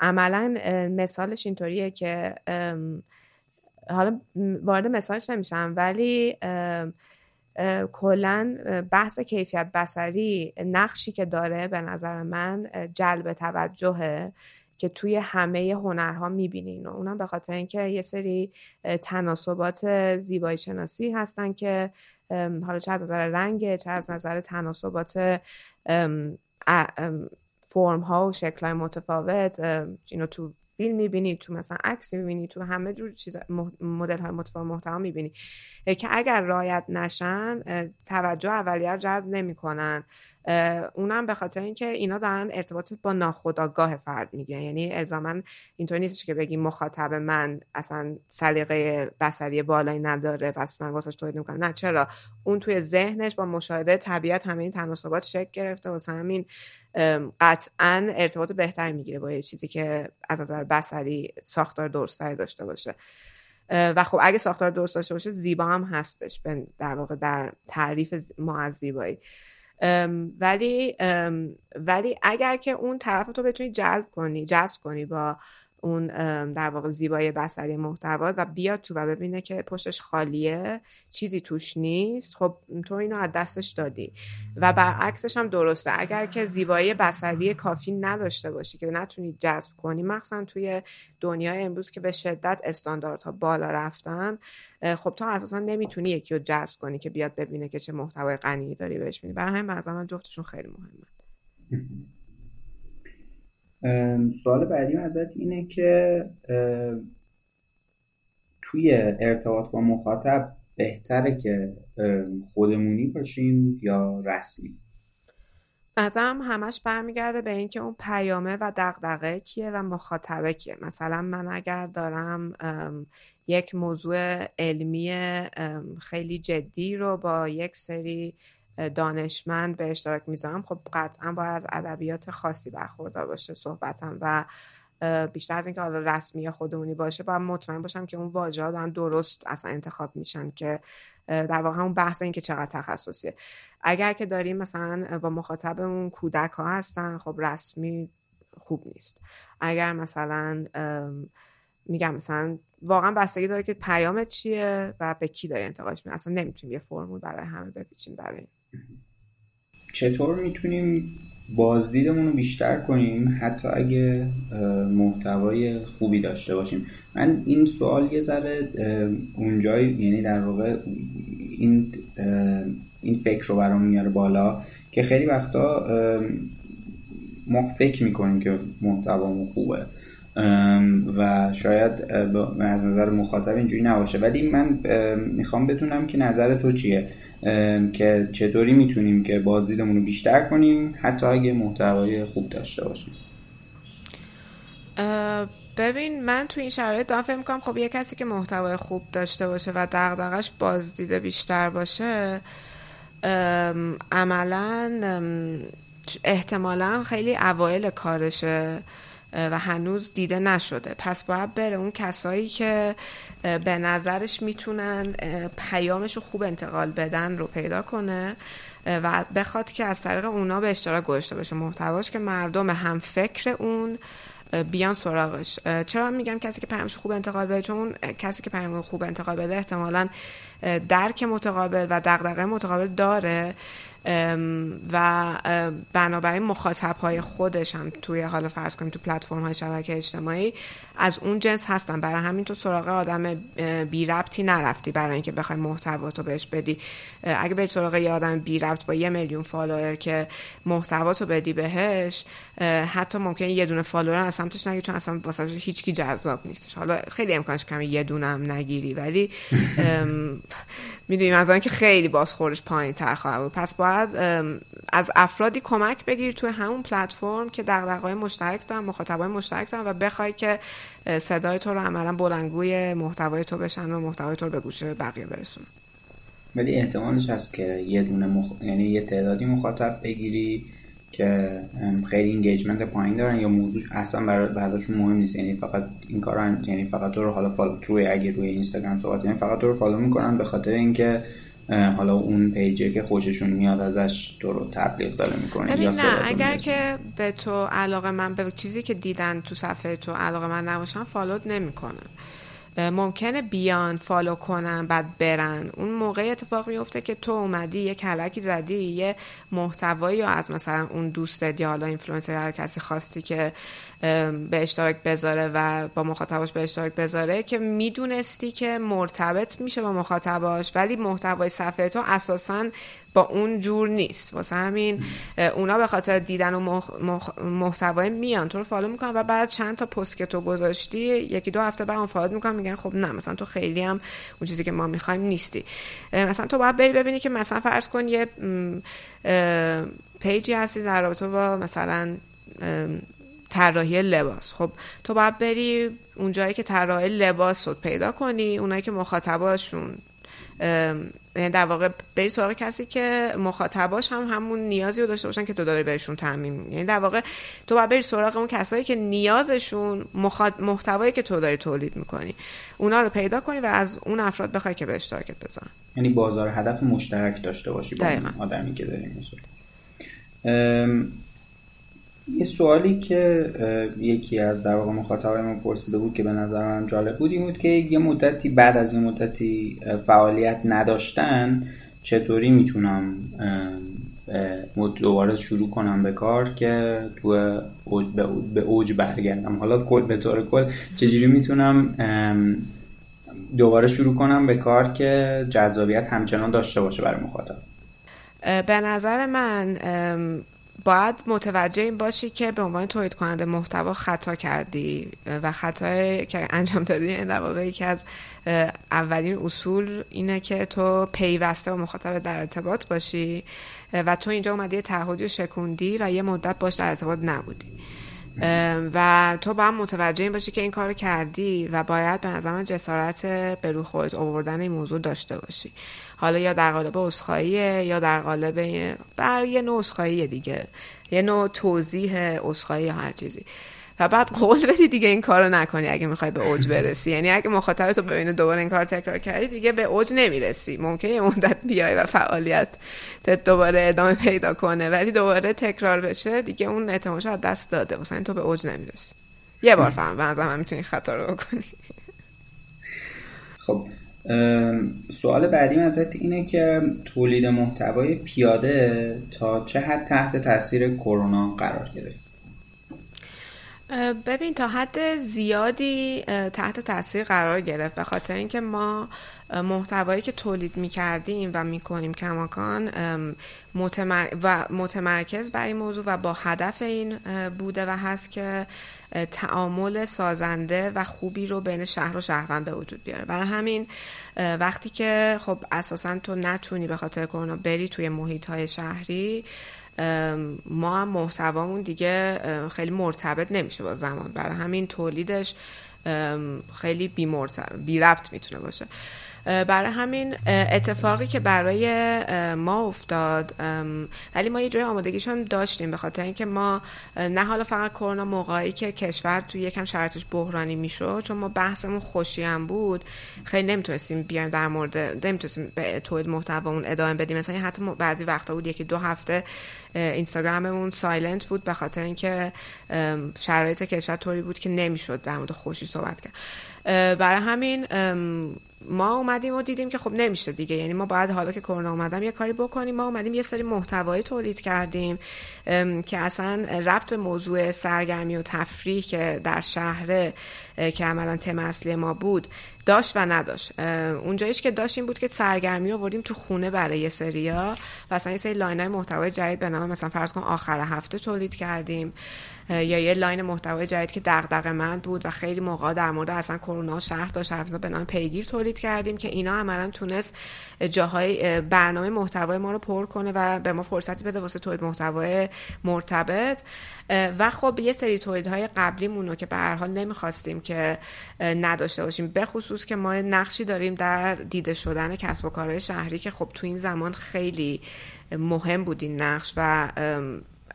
عملا مثالش اینطوریه که حالا وارد مثالش نمیشم ولی کلن بحث کیفیت بصری نقشی که داره به نظر من جلب توجهه که توی همه هنرها میبینین و اونم به خاطر اینکه یه سری تناسبات زیبایی شناسی هستن که حالا چه از نظر رنگ چه از نظر تناسبات فرم ها و شکل های متفاوت، اینو تو فیلم میبینی، تو مثلا عکس میبینی، تو همه جور چیز مدل های متفاوت محتوا میبینی که اگر رعایت نشن توجه اولیه رو جلب نمیکنن اونم به خاطر اینکه اینا دارن ارتباط با ناخودآگاه فرد میگیرن، یعنی الزامن اینطور نیستش که بگی مخاطب من اصلا سلیقه بصری بالایی نداره پس من واسش توضیح نمی‌کنم، نه، چرا اون توی ذهنش با مشاهده طبیعت همه این تناسبات شکل گرفته، واسه همین قطعاً ارتباط بهتری میگیره با یه چیزی که از نظر بصری ساختار درستی داشته باشه. و خب اگه ساختار درست داشته باشه زیبا هم هستش در واقع در تعریف ما از زیبایی. ام ولی ام ولی اگر که اون طرف تو بتونی جلب کنی جذب کنی با اون در واقع زیبایی بصری محتوا و بیاد تو و ببینه که پشتش خالیه، چیزی توش نیست، خب تو اینو از دستش دادی. و برعکسش هم درسته، اگر که زیبایی بصری کافی نداشته باشی که نتونی جذب کنی، مخصوصا توی دنیای امروز که به شدت استانداردها بالا رفتن، خب تو اساسا نمیتونی یکی رو جذب کنی که بیاد ببینه که چه محتوای غنی داری بهش میدی. برای همین به نظر من جفتشون خیلی مهمه. سوال بعدی من ازت اینه که توی ارتباط با مخاطب بهتره که خودمونی باشیم یا رسمی؟ ازم همش برمیگرده به این که اون پیامه و دغدغه کیه و مخاطبه کیه. مثلا من اگر دارم یک موضوع علمی خیلی جدی رو با یک سری دانشمند به اشتراک میذارم، خب قطعا باید از ادبیات خاصی برخوردار باشه صحبتم و بیشتر از اینکه حالا رسمی یا خودمونی باشه باید مطمئن باشم که اون واژه‌ها دارن درست اصلا انتخاب میشن، که در واقع اون بحث این که چقدر تخصصیه. اگر که داریم مثلا با مخاطبمون کودک ها هستن، خب رسمی خوب نیست. اگر مثلا میگم مثلا واقعا بستگی داره که پیامت چیه و به کی داری انتقادش می‌کنی، اصلا نمیتونیم یه فرمول برای همه بپیچیم. برای چطور میتونیم بازدیدمون رو بیشتر کنیم حتی اگه محتوای خوبی داشته باشیم؟ من این سوال یه ذره اونجای یعنی در واقع این این فکر رو برام میاره بالا که خیلی وقتا ما فکر میکنیم که محتوامون خوبه و شاید از نظر مخاطب اینجوری نباشه، ولی من میخوام بدونم که نظر تو چیه که چطوری میتونیم که بازدیدمون رو بیشتر کنیم حتی اگه محتوای خوب داشته باشیم. ببین من تو این شرایط دارم فکر میکنم خب یه کسی که محتوای خوب داشته باشه و دغدغش بازدیده بیشتر باشه عملاً احتمالاً خیلی اوایل کارشه و هنوز دیده نشده، پس باید بره اون کسایی که به نظرش میتونن پیامش رو خوب انتقال بدن رو پیدا کنه و بخواد که از طریق اونا به اشتراک گذاشته بشه محتواش که مردم هم فکر اون بیان سراغش. چرا میگم کسی که پیامش خوب انتقال بده؟ چون کسی که پیامش خوب انتقال بده احتمالاً درک متقابل و دغدغه متقابل داره و بنابراین مخاطب‌های خودش هم توی حالا فرض کنیم تو پلتفرم‌های شبکه اجتماعی از اون جنس هستن، برای همین تو سراغ آدم بی ربطی نرفتی برای اینکه بخوای محتواتو بهش بدی. اگه بری سراغ یه آدم بی ربط با یه میلیون فالوور که محتواتو بدی بهش، حتی ممکنه یه دونه فالوور از سمتش نگیری چون اصلا واسه هیچ کی جذاب نیستش. حالا خیلی امکانش کمه یه دونه هم نگیری، ولی میدونیم از اون که خیلی بازخوردش پایین‌تر خواهد بود. پس باید از افرادی کمک بگیر توی همون پلتفرم که دغدغه‌های مشترک دارن، مخاطبای مشترک دارن و بخوای که صدای تو رو عملاً بلندگوی محتوای تو بشن و محتوای تو رو به گوش بقیه برسونن. ولی احتمالش هست که یه دونه مخ... یعنی یه تعدادی مخاطب بگیری که خیلی اینگیجمنت پایین دارن یا موضوعش اصلا براشون مهم نیست، یعنی فقط این کارو ان... یعنی فقط تو رو حالا فالو تروی اگه روی اینستاگرام صحبت، یعنی فقط تو رو فالو می‌کنن به خاطر اینکه حالا اون پیجه که خوششون میاد ازش تو رو تبلیغ داره میکنه یا صداتون. نه، اگر که به تو علاقه من به چیزی که دیدن تو صفحه تو علاقه من نباشن فالوت نمیکنن. ممکنه بیان فالو کنن بعد برن. اون موقع اتفاق میفته که تو اومدی یه کلکی زدی، یه محتوایی از مثلا اون دوستت یا حالا اینفلوئنسر هر کسی خواستی که به اشتراک بذاره و با مخاطباش به اشتراک بذاره که میدونستی که مرتبط میشه با مخاطباش، ولی محتوای صفحه تو اساساً با اون جور نیست. واسه همین اونا به خاطر دیدن و مح... مح... محتوای میان تو رو فالو میکنن و بعد چند تا پست که تو گذاشتی یکی دو هفته بعد اون فالو میکنن، میگن خب نه مثلا تو خیلی هم اون چیزی که ما میخوایم نیستی. مثلا تو باید بری ببینی که مثلا فرض کن یه پیجی هستی در رابطه با مثلا طراحی لباس، خب تو باید بری اونجایی که طراح لباس رو پیدا کنی، اونایی که مخاطباشون در واقع بری سراغ کسی که مخاطباش هم همون نیازی رو داشته باشن که تو داری بهشون تعمیم، یعنی در واقع تو باید بری سراغ اون کسایی که نیازشون مخاط... محتوایی که تو داری تولید میکنی اونا رو پیدا کنی و از اون افراد بخوای که به اشتراکت بذارن، یعنی بازار هدف مشترک داشته باشی با آدمی که داری میسازی. ام... یه سوالی که یکی از در واقع مخاطبای من پرسیده بود که به نظر من جالب بود این بود که یه مدتی بعد از یه مدتی فعالیت نداشتن چطوری میتونم دوباره شروع کنم به کار که تو به اوج برگردم. حالا کل به طور کل چجوری میتونم دوباره شروع کنم به کار که جذابیت همچنان داشته باشه برای مخاطب؟ به نظر من باید متوجه این باشی که به عنوان تولید کننده محتوا خطا کردی و خطایی که انجام دادی در واقع یکی از اولین اصول اینه که تو پیوسته با مخاطب در ارتباط باشی و تو اینجا اومدی یه تعهدی رو شکوندی و یه مدت باش در ارتباط نبودی و تو باید متوجه این باشی که این کارو کردی و باید به نظر من جسارت به روی خودت آوردن این موضوع داشته باشی، حالا یا در قالب عذرخواهیه یا در قالب یه نوع عذرخواهیه دیگه، یه نوع توضیح عذرخواهی یا هر چیزی، و بعد قول بدی دیگه این کارو نکنی اگه میخوای به اوج برسی. یعنی اگه مخاطبتو ببینه دوباره این کار تکرار کردی دیگه به اوج نمیرسی، ممکنه یه مدت بیای و فعالیت دوباره ادامه پیدا کنه ولی دوباره تکرار بشه دیگه اون اعتمادشو از دست داده، مثلا تو به اوج نمیرسی. یه بار فهم بعضی هم میتونی خطا رو بکنی. خب سوال بعدی من ازت اینه که تولید محتوای پیاده تا چه حد تحت تاثیر کرونا قرار گرفت؟ ببین تا حد زیادی تحت تاثیر قرار گرفت به خاطر اینکه ما محتوایی که تولید می‌کردیم و می‌کنیم کماکان متمر... و متمرکز بر این موضوع و با هدف این بوده و هست که تعامل سازنده و خوبی رو بین شهر و شهروند به وجود بیاره. برای همین وقتی که خب اساساً تو نتونی به خاطر کرونا بری توی محیط‌های شهری، ما هم محتوامون دیگه خیلی مرتبط نمیشه با زمان، برای همین تولیدش خیلی بی, بی ربط میتونه باشه. برای همین اتفاقی که برای ما افتاد، ولی ما یه جای آمادگیش هم داشتیم به خاطر اینکه ما نه حالا فقط کرونا، موقعی که کشور توی یکم شرایطش بحرانی میشد چون ما بحثمون خوشی هم بود خیلی نمیتونستیم بیایم در مورد نمیتونستیم به تولید محتوامون ادامه بدیم، مثلا حتی بعضی وقتا بود یکی دو هفته اینستاگراممون سایلنت بود به خاطر اینکه شرایط کشور طوری بود که نمیشد در مورد خوشی صحبت کرد. برای همین ما اومدیم و دیدیم که خب نمیشه دیگه، یعنی ما باید حالا که کرونا اومدم یه کاری بکنیم. ما اومدیم یه سری محتوایی تولید کردیم که اصلا ربط به موضوع سرگرمی و تفریح که در شهره که عملاً تم اصلی ما بود داشت و نداشت. اونجاییش که داشت این بود که سرگرمی آوردیم تو خونه برای یه سریا و مثلا یه سری لاین‌های محتوای جدید به نام مثلا فرض کن آخر هفته تولید کردیم، یا یه لاین محتوای جدید که دغدغه من بود و خیلی موقع در مورد اصلا کرونا شهر داشت حرفا به نام پیگیر تولید کردیم که اینا عملاً تونست جاهای برنامه محتوای ما رو پر کنه و به ما فرصتی بده واسه تولید محتوای مرتبط. و خب یه سری تولیدهای قبلیمون رو که به هر حال نمی‌خواستیم که نداشته باشیم، به خصوص که ما نقشی داریم در دیده شدن کسب و کارهای شهری که خب تو این زمان خیلی مهم بود این نقش، و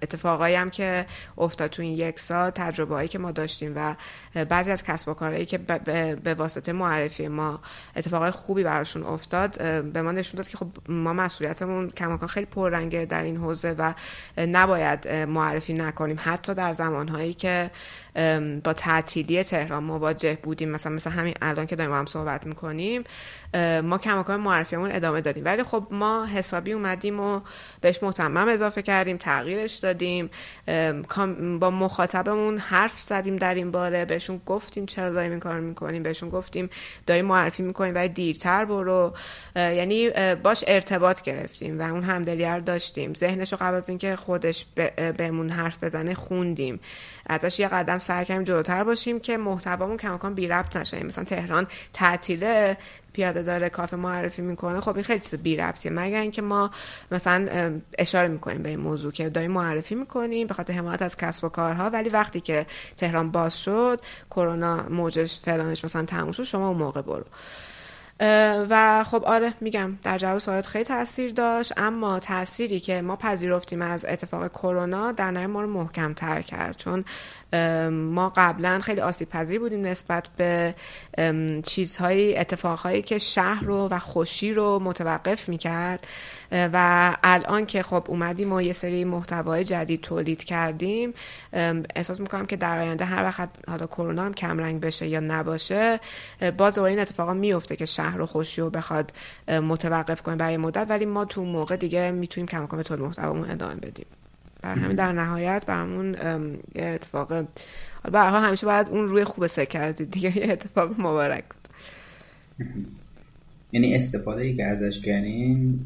اتفاقایی هم که افتاد تو این یک سال، تجربه هایی که ما داشتیم و بعضی از کسب و کارهایی که به واسطه معرفی ما اتفاقای خوبی براشون افتاد به ما نشون داد که خب ما مسئولیتمون کماکان خیلی پررنگه در این حوزه و نباید معرفی نکنیم، حتی در زمانهایی که با تعطیلی تهران مواجه بودیم، مثلا مثلا همین الان که داریم با هم صحبت میکنیم ما کماکان معرفیمون ادامه دادیم، ولی خب ما حسابی اومدیم و بهش محتمم اضافه کردیم، تغییرش دادیم دادیم، با مخاطبمون حرف زدیم در این باره، بهشون گفتیم چرا داریم این کار میکنیم، بهشون گفتیم داریم معرفی میکنیم ولی دیرتر برو، یعنی باش ارتباط گرفتیم و اون همدلی رو داشتیم. ذهنشو قبل از اینکه خودش بهمون حرف بزنه خوندیم، ازش یه قدم سعی کردیم جلوتر باشیم که محتوامون کماکان بی ربط نشه. مثلا تهران تعطیله، پیاده داره کافه معرفی میکنه، خب این خیلی چیز بی ربطیه، مگر اینکه ما مثلا اشاره میکنیم به این موضوع که داریم معرفی میکنیم به خاطر حمایت از کسب و کارها، ولی وقتی که تهران باز شد، کرونا موجش فلانش مثلا تموم شد، شما اون موقع برو. و خب آره میگم در جواب سوالت خیلی تاثیر داشت، اما تأثیری که ما پذیرفتیم از اتفاق کرونا در نهایت ما رو محکم تر کرد، چون ما قبلا خیلی آسیب پذیر بودیم نسبت به چیزهایی، اتفاقهایی که شهر رو و خوشی رو متوقف میکرد و الان که خب اومدیم و یه سری محتوای جدید تولید کردیم، احساس میکنم که در آینده هر وقت حالا کرونا هم کم رنگ بشه یا نباشه، باز دوباره این اتفاقا میفته که شهر و خوشی رو بخواد متوقف کنه برای مدت، ولی ما تو موقع دیگه میتونیم کماکان به تولید محتوامون ادامه بدیم. بر همین در نهایت برامون یه اتفاق، به هر حال همیشه باید اون روی خوب سر کردید دیگه، یه اتفاق مبارک بود. یعنی استفاده‌ای که ازش کردین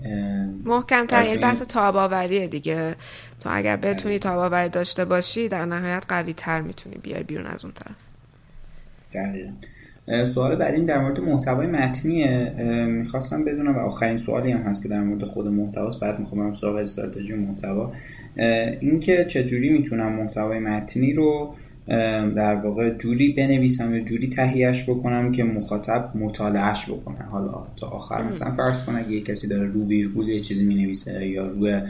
محکم‌تر، یعنی بحث تاب‌آوریه دیگه، تو اگر بتونی تاب‌آوری داشته باشی در نهایت قوی‌تر میتونی بیای بیرون از اون طرف. دقیقاً. سوال بعدیم در مورد محتوای متنیه، میخواستم بدونم و آخرین سوالی هم هست که در مورد خود محتواست، بعد میخوام برم سراغ استراتژی محتوا، اینکه چجوری میتونم محتوای متنی رو در واقع جوری بنویسم یا جوری تهیهش بکنم که مخاطب مطالعهش بکنه حالا تا آخر. مثلا فرض کن اگه کسی داره رو ویرگول یه چیزی مینویسه یا روی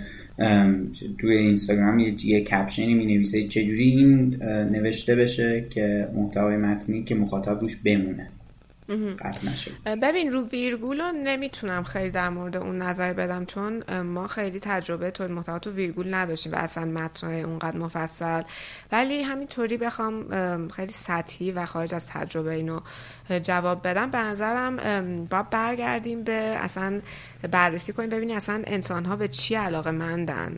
توی اینستاگرام یه, یه کپشنی مینویسه، چجوری این نوشته بشه که محتوای متنی که مخاطب روش بمونه قطع نشه؟ ببین رو ویرگول رو نمیتونم خیلی در مورد اون نظر بدم، چون ما خیلی تجربه تولید محتوا تو ویرگول نداشتیم و اصلا متن اونقدر مفصل، ولی همینطوری بخوام خیلی سطحی و خارج از تجربه اینو جواب بدم، به نظرم باید برگردیم به اصلا بررسی کنیم ببینیم اصلا انسان ها به چی علاقه مندن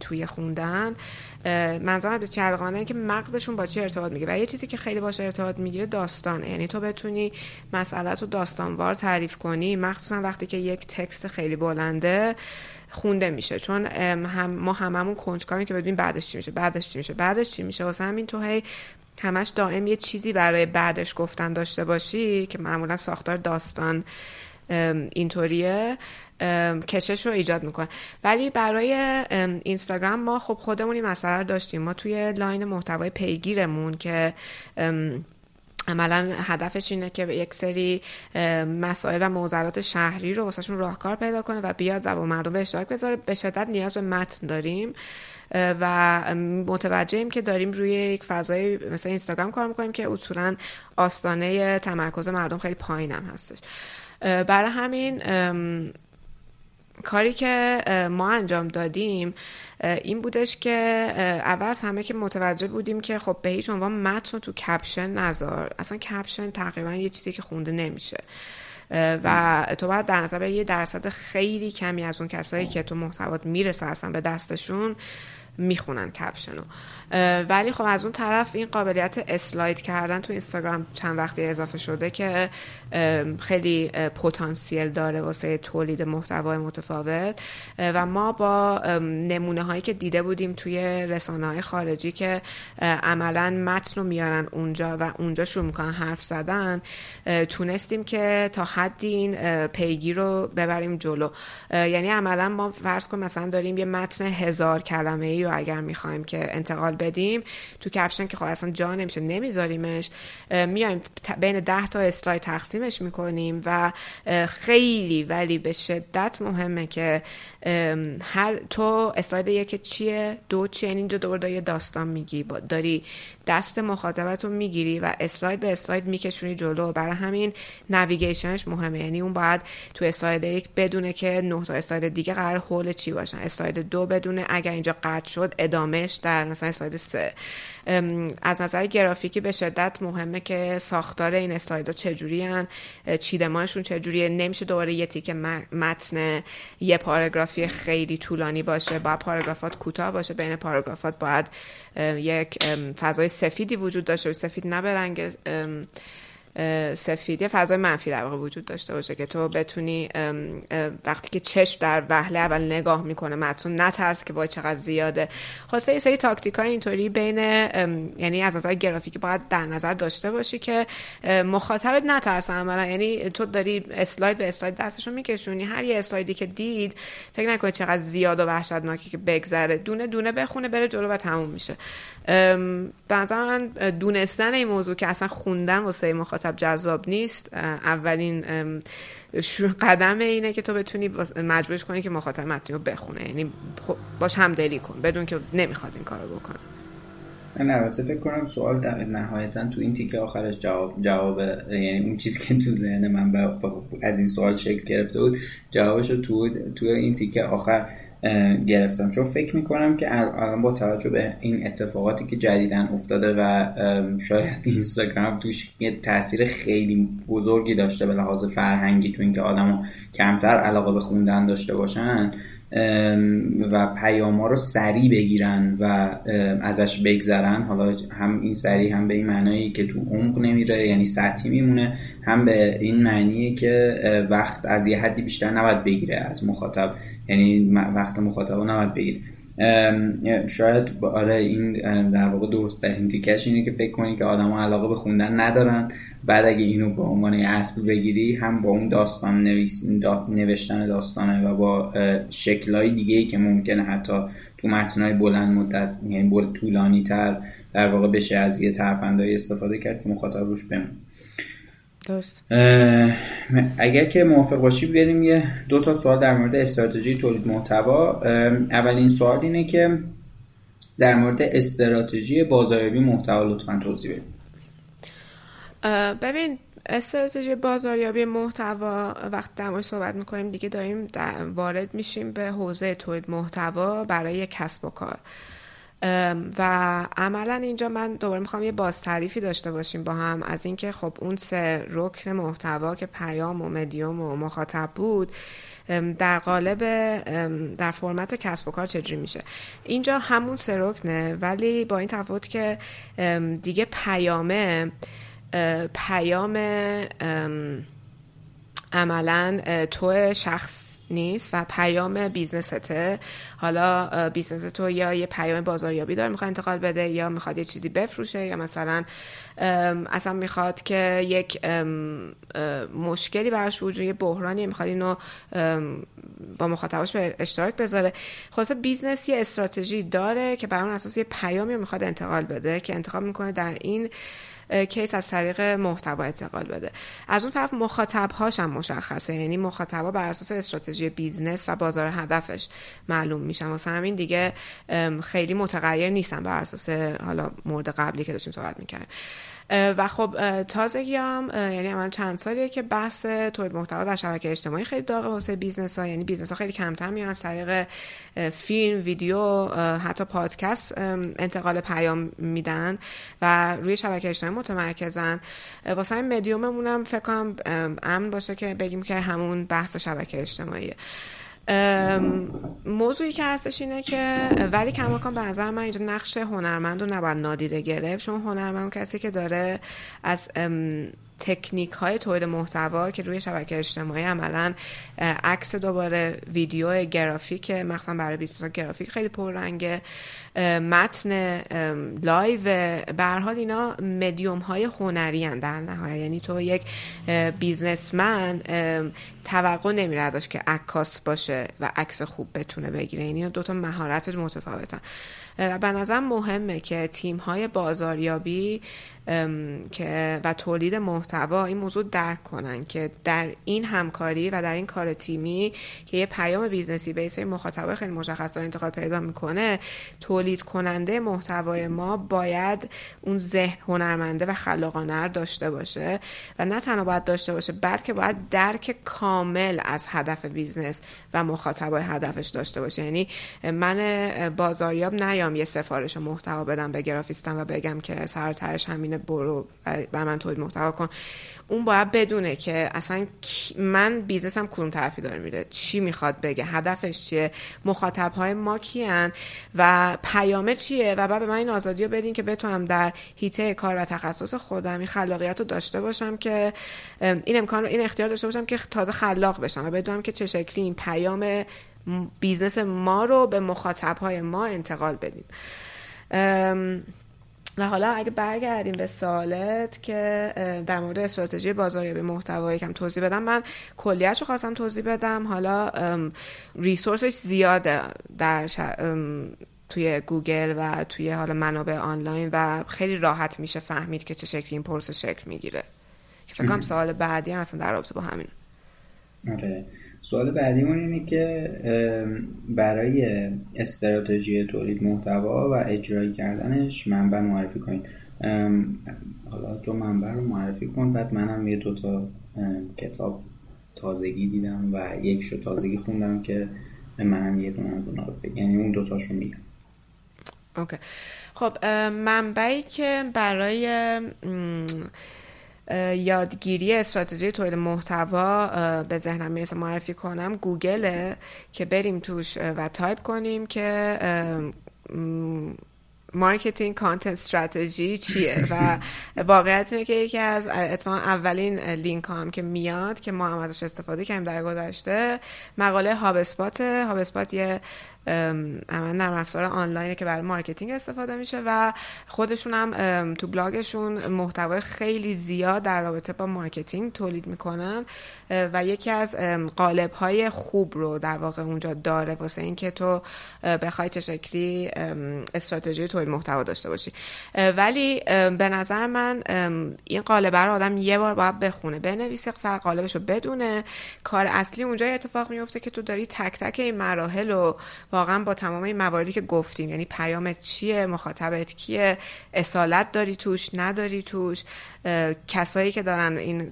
توی خوندن، منظورم به چی علاقه مندن که مغزشون با چی ارتباط میگیره. و یه چیزی که خیلی باش ارتباط میگیره داستانه، یعنی تو بتونی مسئله تو داستانوار تعریف کنی، مخصوصا وقتی که یک تکست خیلی بلنده خونده میشه، چون هم ما هممون کنجکاویم که بدونیم بعدش چی میشه، بعدش چی میشه، بعدش چی میشه. واسه همین تو هی همش دائم یه چیزی برای بعدش گفتن داشته باشی که معمولا ساختار داستان اینطوریه، کشش رو ایجاد میکنه. ولی برای اینستاگرام ما خب خودمون این مسئله داشتیم، ما توی لاین محتوای پیگیرمون که عملا هدفش اینه که یک سری مسائل و معضلات شهری رو واسهشون راهکار پیدا کنه و بیاد زبان مردم به اشتراک بذاره، به شدت نیاز به متن داریم و متوجهیم که داریم روی یک فضای مثلا اینستاگرام کار میکنیم که اصولا آستانه تمرکز مردم خیلی پایین هم هستش. برای همین کاری که ما انجام دادیم این بودش که اول از همه که متوجه بودیم که خب به هیچ عنوان متن تو کپشن نذار، اصلا کپشن تقریبا یه چیزی که خونده نمیشه و تو باید در نظر یه درصد خیلی کمی از اون کسایی که تو محتوات میرسه اصلا به دستشون میخونن کپشنو. ولی خب از اون طرف این قابلیت اسلاید کردن تو اینستاگرام چند وقتی اضافه شده که خیلی پتانسیل داره واسه تولید محتوای متفاوت و ما با نمونه هایی که دیده بودیم توی رسانه های خارجی که عملا متن رو میارن اونجا و اونجا شروع میکنن حرف زدن، تونستیم که تا حدی این پیگیر رو ببریم جلو. یعنی عملا ما فرض کن مثلا داریم یه متن هزار کلمه ای رو اگر میخوایم که انتقال بدیم تو کپشن که خب اصلا جا نمیشه نمیذاریمش، میایم بین ده تا اسلاید تقسیمش میکنیم و خیلی ولی به شدت مهمه که هر تو اسلاید یک چیه، دو چیه، اینجا دوباره داستان میگی، داری دست مخاطبت رو میگیری و اسلاید به اسلاید میکشونی جلو. برای همین نویگیشنش مهمه، یعنی اون باید تو اسلاید یک بدونه که نه تا اسلاید دیگه قرار حول چی باشن، اسلاید دو بدونه اگر اینجا قطع شد ادامهش در مثلا اسلاید سه. از نظر گرافیکی به شدت مهمه که ساختار این اسلایدها چجوری هن، چیدمانشون چجوریه. نمیشه دوباره یه تیکه متن یه پاراگرافی خیلی طولانی باشه، باید پاراگرافات کوتاه باشه، بین پاراگرافات باید یک فضای سفیدی وجود داشته باشه، سفید نه به رنگ سفید، یه فضای منفی در واقع وجود داشته باشه که تو بتونی وقتی که چشم در وهله اول نگاه میکنه متن نترس که وای چقدر زیاده. خلاصه یه سری تاکتیکای اینطوری بین، یعنی از نظر گرافیکی باید در نظر داشته باشی که مخاطبت نترسه عملا، یعنی تو داری اسلاید به اسلاید دستشو میکشونی، هر یه اسلایدی که دید فکر نکنه چقدر زیاد و وحشتناکی که بگذره، دونه دونه بخونه بره جلو و تموم میشه. بعضا من دونستن این موضوع که اصلا خوندن واسه مخاطب جذاب نیست، اولین قدم اینه که تو بتونی مجبورش کنی که مخاطب متن رو بخونه، یعنی باش همدلی کن بدون که نمیخواد این کارو بکنه. من البته فکر کنم سوال در نهایتا تو این تیکه آخرش جواب جواب یعنی اون چیزی که تو ذهن من با... با... از این سوال شکل گرفته بود جوابش رو تو تو این تیکه آخر گرفتم، چون فکر میکنم که الان با توجه به این اتفاقاتی که جدیدن افتاده و شاید اینستاگرام توش یه تاثیر خیلی بزرگی داشته به لحاظ فرهنگی تو اینکه آدما کمتر علاقه به خوندن داشته باشن و پیاما رو سریع بگیرن و ازش بگذرن، حالا هم این سریع هم به این معنیه که تو عمق نمیره یعنی سطحی میمونه، هم به این معنیه که وقت از یه حدی بیشتر نباید بگیره از مخاطب، یعنی وقت مخاطب رو نباید بگیره. شاید آره این در واقع درست ترین تیکش اینه که فکر کنی که آدما علاقه به خوندن ندارن، بعد اگه اینو به عنوان اصل بگیری هم با اون داستان نویس... دا... نوشتن داستانه و با شکل‌های دیگه‌ای که ممکنه حتی تو متن‌های بلند مدت یعنی بول طولانی تر در واقع بشه از یه ترفندایی استفاده کرد که مخاطب روش بمونه. درست. اگر که موافق باشی بریم یه دو تا سوال در مورد استراتژی تولید محتوا. اولین سوال اینه که در مورد استراتژی بازاریابی محتوا لطفاً توضیح بدید. ببین استراتژی بازاریابی محتوا وقتی در موردش صحبت می‌کنیم دیگه داریم وارد میشیم به حوزه تولید محتوا برای کسب و کار. و عملا اینجا من دوباره میخوام یه بازتعریفی داشته باشیم با هم از اینکه خب اون سه رکن محتوا که پیام و مدیوم و مخاطب بود در قالب در فرمت کسب و کار چجوری میشه. اینجا همون سه رکنه ولی با این تفاوت که دیگه پیامه پیام عملا تو شخص نیست و پیام بیزنسته، حالا بیزنس تو یا یه پیام بازاریابی داره میخواد انتقال بده یا میخواد یه چیزی بفروشه یا مثلا اصلا میخواد که یک مشکلی براش وجود، یه بحرانی میخواد اینو با مخاطبش به اشتراک بذاره. خلاصه بیزنس یه استراتژی داره که بر اون اساس یه پیامی میخواد انتقال بده که انتخاب میکنه در این کیس از طریق محتوا انتقال بده. از اون طرف مخاطب هاش هم مشخصه، یعنی مخاطبا بر اساس استراتژی بیزنس و بازار هدفش معلوم میشن، واسه همین دیگه خیلی متغیر نیستن بر اساس حالا مورد قبلی که داشتیم صحبت می‌کردیم. و خب تازگیام یعنی عملاً چند سالیه که بحث تولید محتوا در شبکه اجتماعی خیلی داغه واسه بیزنس‌ها، یعنی بیزنس‌ها خیلی کمتر میان از طریق فیلم، ویدیو، حتی پادکست انتقال پیام میدن و روی شبکه اجتماعی متمرکزن. واسه همین مدیوممون هم فکر کنم امن باشه که بگیم که همون بحث شبکه اجتماعیه. موضوعی که هستش اینه که ولی کماکان به نظر من اینجا نقش هنرمند رو نباید نادیده گرفت، چون هنرمند کسی که داره از تکنیک های تولید محتوا که روی شبکه اجتماعی عملا عکس، دوباره ویدیو، گرافیک، مخصوصا برای بیزنس ها گرافیک خیلی پررنگه، متن، لایو، به هر حال اینا مدیوم های هنری ان در نهایت. یعنی تو یک بیزنسمن توقع نمیره ازش که عکاس باشه و عکس خوب بتونه بگیره، یعنی اینا دو تا مهارت متفاوتن. به نظرم مهمه که تیم های بازاریابی که و تولید محتوا این موضوع درک کنن که در این همکاری و در این کار تیمی که یه پیام بیزنسی به سری مخاطب خیلی مشخص داره انتقال پیدا میکنه، تولید کننده محتوای ما باید اون ذهن هنرمنده و خلاقانه داشته باشه و نه تنها باید داشته باشه بلکه باید درک کامل از هدف بیزنس و مخاطبای هدفش داشته باشه. یعنی من بازاریاب نیام یه سفارش محتوا بدم به گرافیستم و بگم که سر تهش همین برو و من تولید محتوا کن. اون باید بدونه که اصلا من بیزنسم کدوم طرفی داره میره، چی میخواد بگه، هدفش چیه، مخاطب‌های ما کیان و پیامه چیه و بعد به من این آزادی رو بدین که بتونم در حیطه کار و تخصص خودم این خلاقیت رو داشته باشم که این امکان رو این اختیار داشته باشم که تازه خلاق بشم و بدونم که چه شکلی این پیام بیزنس ما رو به مخاطب‌های ما انتقال بدیم. و حالا اگه برگردیم به سوالت که در مورد استراتژی بازاریابی محتوا یکم توضیح بدم، من کلیتشو خواستم توضیح بدم. حالا ریسورسش زیاده در شر... توی گوگل و توی حالا منابع آنلاین و خیلی راحت میشه فهمید که چه شکلی این پروسه شکل میگیره که فکر کنم سوال بعدی هم اصلا در رابطه با همین. آره، سوال بعدیمون اینه که برای استراتژی تولید محتوا و اجرایی کردنش منبع معرفی کنید. حالا تو منبع رو معرفی کن، بعد منم یه دو تا کتاب تازگی دیدم و یک شو تازگی خوندم که منم یه دونه از اونها رو بگم، یعنی اون دو تاشو میگم. اوکی. خب منبعی که برای یادگیری استراتژی تولید محتوا به ذهنم میرسه معرفی کنم گوگله که بریم توش و تایپ کنیم که مارکتینگ کانتنت استراتژی چیه و واقعیت اینه که یکی از اتفاقا اولین لینک هم که میاد که ما هم ازش استفاده کردیم در گذشته مقاله هاب اسپات. هاب اسپات یه اما نرم افزار آنلاینه که برای مارکتینگ استفاده میشه و خودشون هم تو بلاگشون محتوای خیلی زیاد در رابطه با مارکتینگ تولید میکنن و یکی از قالب‌های خوب رو در واقع اونجا داره واسه این که تو بخوای چه شکلی استراتژی تولید محتوا داشته باشی. ولی به نظر من این قالب رو آدم یه بار باید بخونه، بنویسه و قالبش رو بدونه. کار اصلی اونجا اتفاق میفته که تو داری تک تک این مراحل رو واقعا با تمام این مواردی که گفتیم، یعنی پیامت چیه، مخاطبت کیه، اصالت داری توش نداری توش، کسایی که دارن این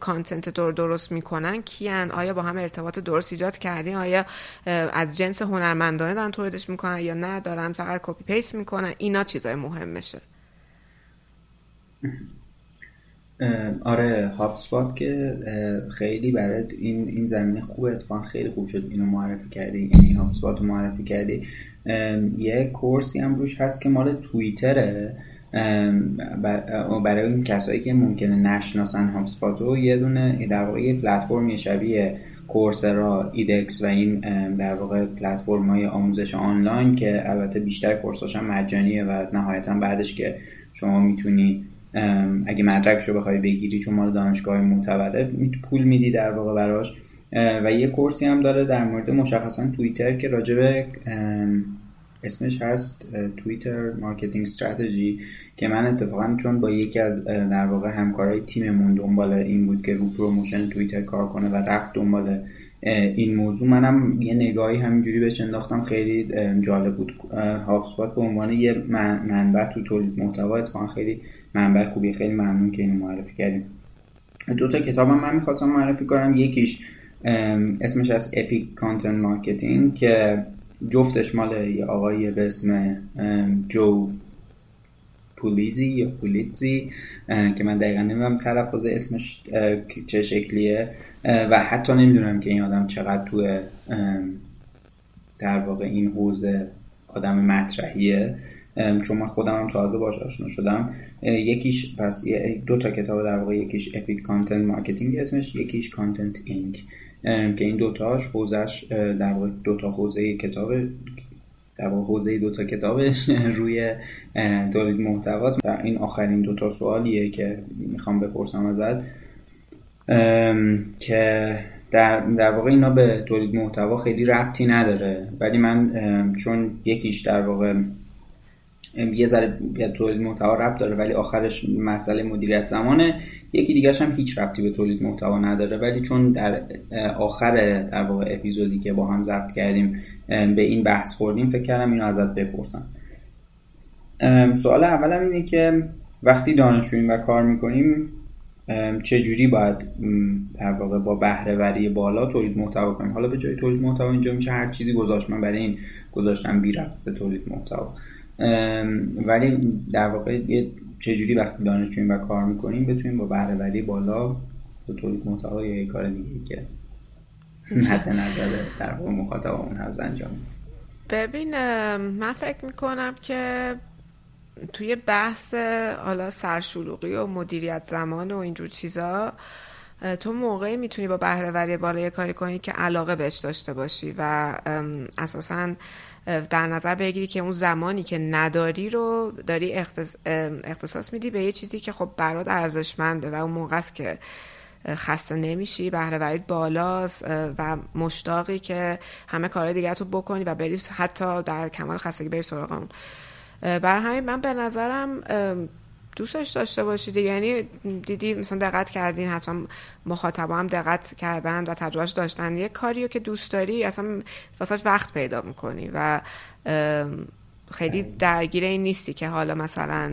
کانتنت دور درست میکنن کیان، آیا با هم ارتباط درست ایجاد کردی، آیا از جنس هنرمندانه دارن تولیدش میکنن یا نه دارن فقط کپی پیست میکنن، اینا چیزای مهمشه. آره، هابسپات که خیلی برای این این زمینه خوبه، اتفاقا خیلی خوب شد اینو معرفی کردی، یعنی هابسپات رو معرفی کردی. یه کورسی هم روش هست که مال توییتره، برای این کسایی که ممکنه نشناسن هابسپات رو، یه دونه در واقع یه پلتفرم شبیه کورسرا، ایدکس و این در واقع پلتفرم‌های آموزش آنلاین که البته بیشتر کورساش هم مجانیه و نهایتاً بعدش که شما میتونی اگه مدرکش رو بخوای بگیری چون مال دانشگاه معتبره پول میدی در واقع براش. و یه کورسی هم داره در مورد مشخصا توییتر که راجبه اسمش هست توییتر مارکتینگ استراتژی، که من اتفاقا چون با یکی از در واقع همکارای تیممون دنبال این بود که رو پروموشن توییتر کار کنه و رفت دنبال این موضوع، منم یه نگاهی همینجوری بهش انداختم، خیلی جالب بود. هابسپات به عنوان یه منبع تو تولید محتوا اتفاقا خیلی منبع خوبی، خیلی ممنون که اینو معرفی کردیم. دو تا کتابم من می‌خواستم معرفی کنم، یکیش اسمش از اپیک کانتنت مارکتینگ که جفتش مال یه آقایی به اسم جو پولیزی یا پولیتزی که من دقیقا نمیدونم تلفظ اسمش چه شکلیه و حتی نمیدونم که این آدم چقدر توی در واقع این حوزه آدم مطرحیه، چون من خودم هم تازه باهاش آشنا شدم. یکیش پس دو تا کتاب در واقع، یکیش اپیک کانتنت مارکتینگ اسمش، یکیش کانتنت اینک، که این دو تاش حوزهش در واقع دو تا حوزه کتاب در واقع حوزه دو تا کتابش روی تولید محتوا است. و این آخرین دو تا سوالیه که میخوام بپرسم ازت که در در واقع اینا به تولید محتوا خیلی ربطی نداره، ولی من چون یکیش در واقع یه ذره به تولید محتوا ربط داره ولی آخرش مسئله مدیریت زمانه. یکی دیگه هم هیچ ربطی به تولید محتوا نداره ولی چون در آخر در واقع اپیزودی که با هم ضبط کردیم به این بحث خوردیم فکر کردم اینو ازت بپرسم. سوال اولم اینه که وقتی دانشجوییم و کار میکنیم چه جوری باید در واقع با بهره وری بالا تولید محتوا کنیم؟ حالا به جای تولید محتوا اینجا میشه هر چیزی گذاشت، من برای این گذاشتم بی ربط به تولید محتوا، ولی در واقع چه جوری وقتی دانشجوییم و کار میکنیم بتونیم با بهره وری بالا به تولید محتوا یا یک کار دیگه که حد نظر در واقع مخاطبمون هست انجام. ببین من فکر میکنم که توی بحث حالا سرشلوغی و مدیریت زمان و اینجور چیزا تو موقعی میتونی با بهره وری بالا یه کاری کنی که علاقه بهش داشته باشی و اساساً در نظر بگیری که اون زمانی که نداری رو داری اختص... اختصاص میدی به یه چیزی که خب برات ارزشمنده و اون موقع است که خسته نمیشی، بهره وریت بالاست و مشتاقی که همه کارهای دیگه تو بکنی و بری حتی در کمال خستگی بری سراغ اون. برای همین من به نظرم دوستش داشته باشید، یعنی دیدی مثلا دقت کردین، حتما مخاطبا هم دقت کردن و تجربهش داشتن، یه کاریو که دوست داری اصلا واسش وقت پیدا میکنی و خیلی درگیر این نیستی که حالا مثلا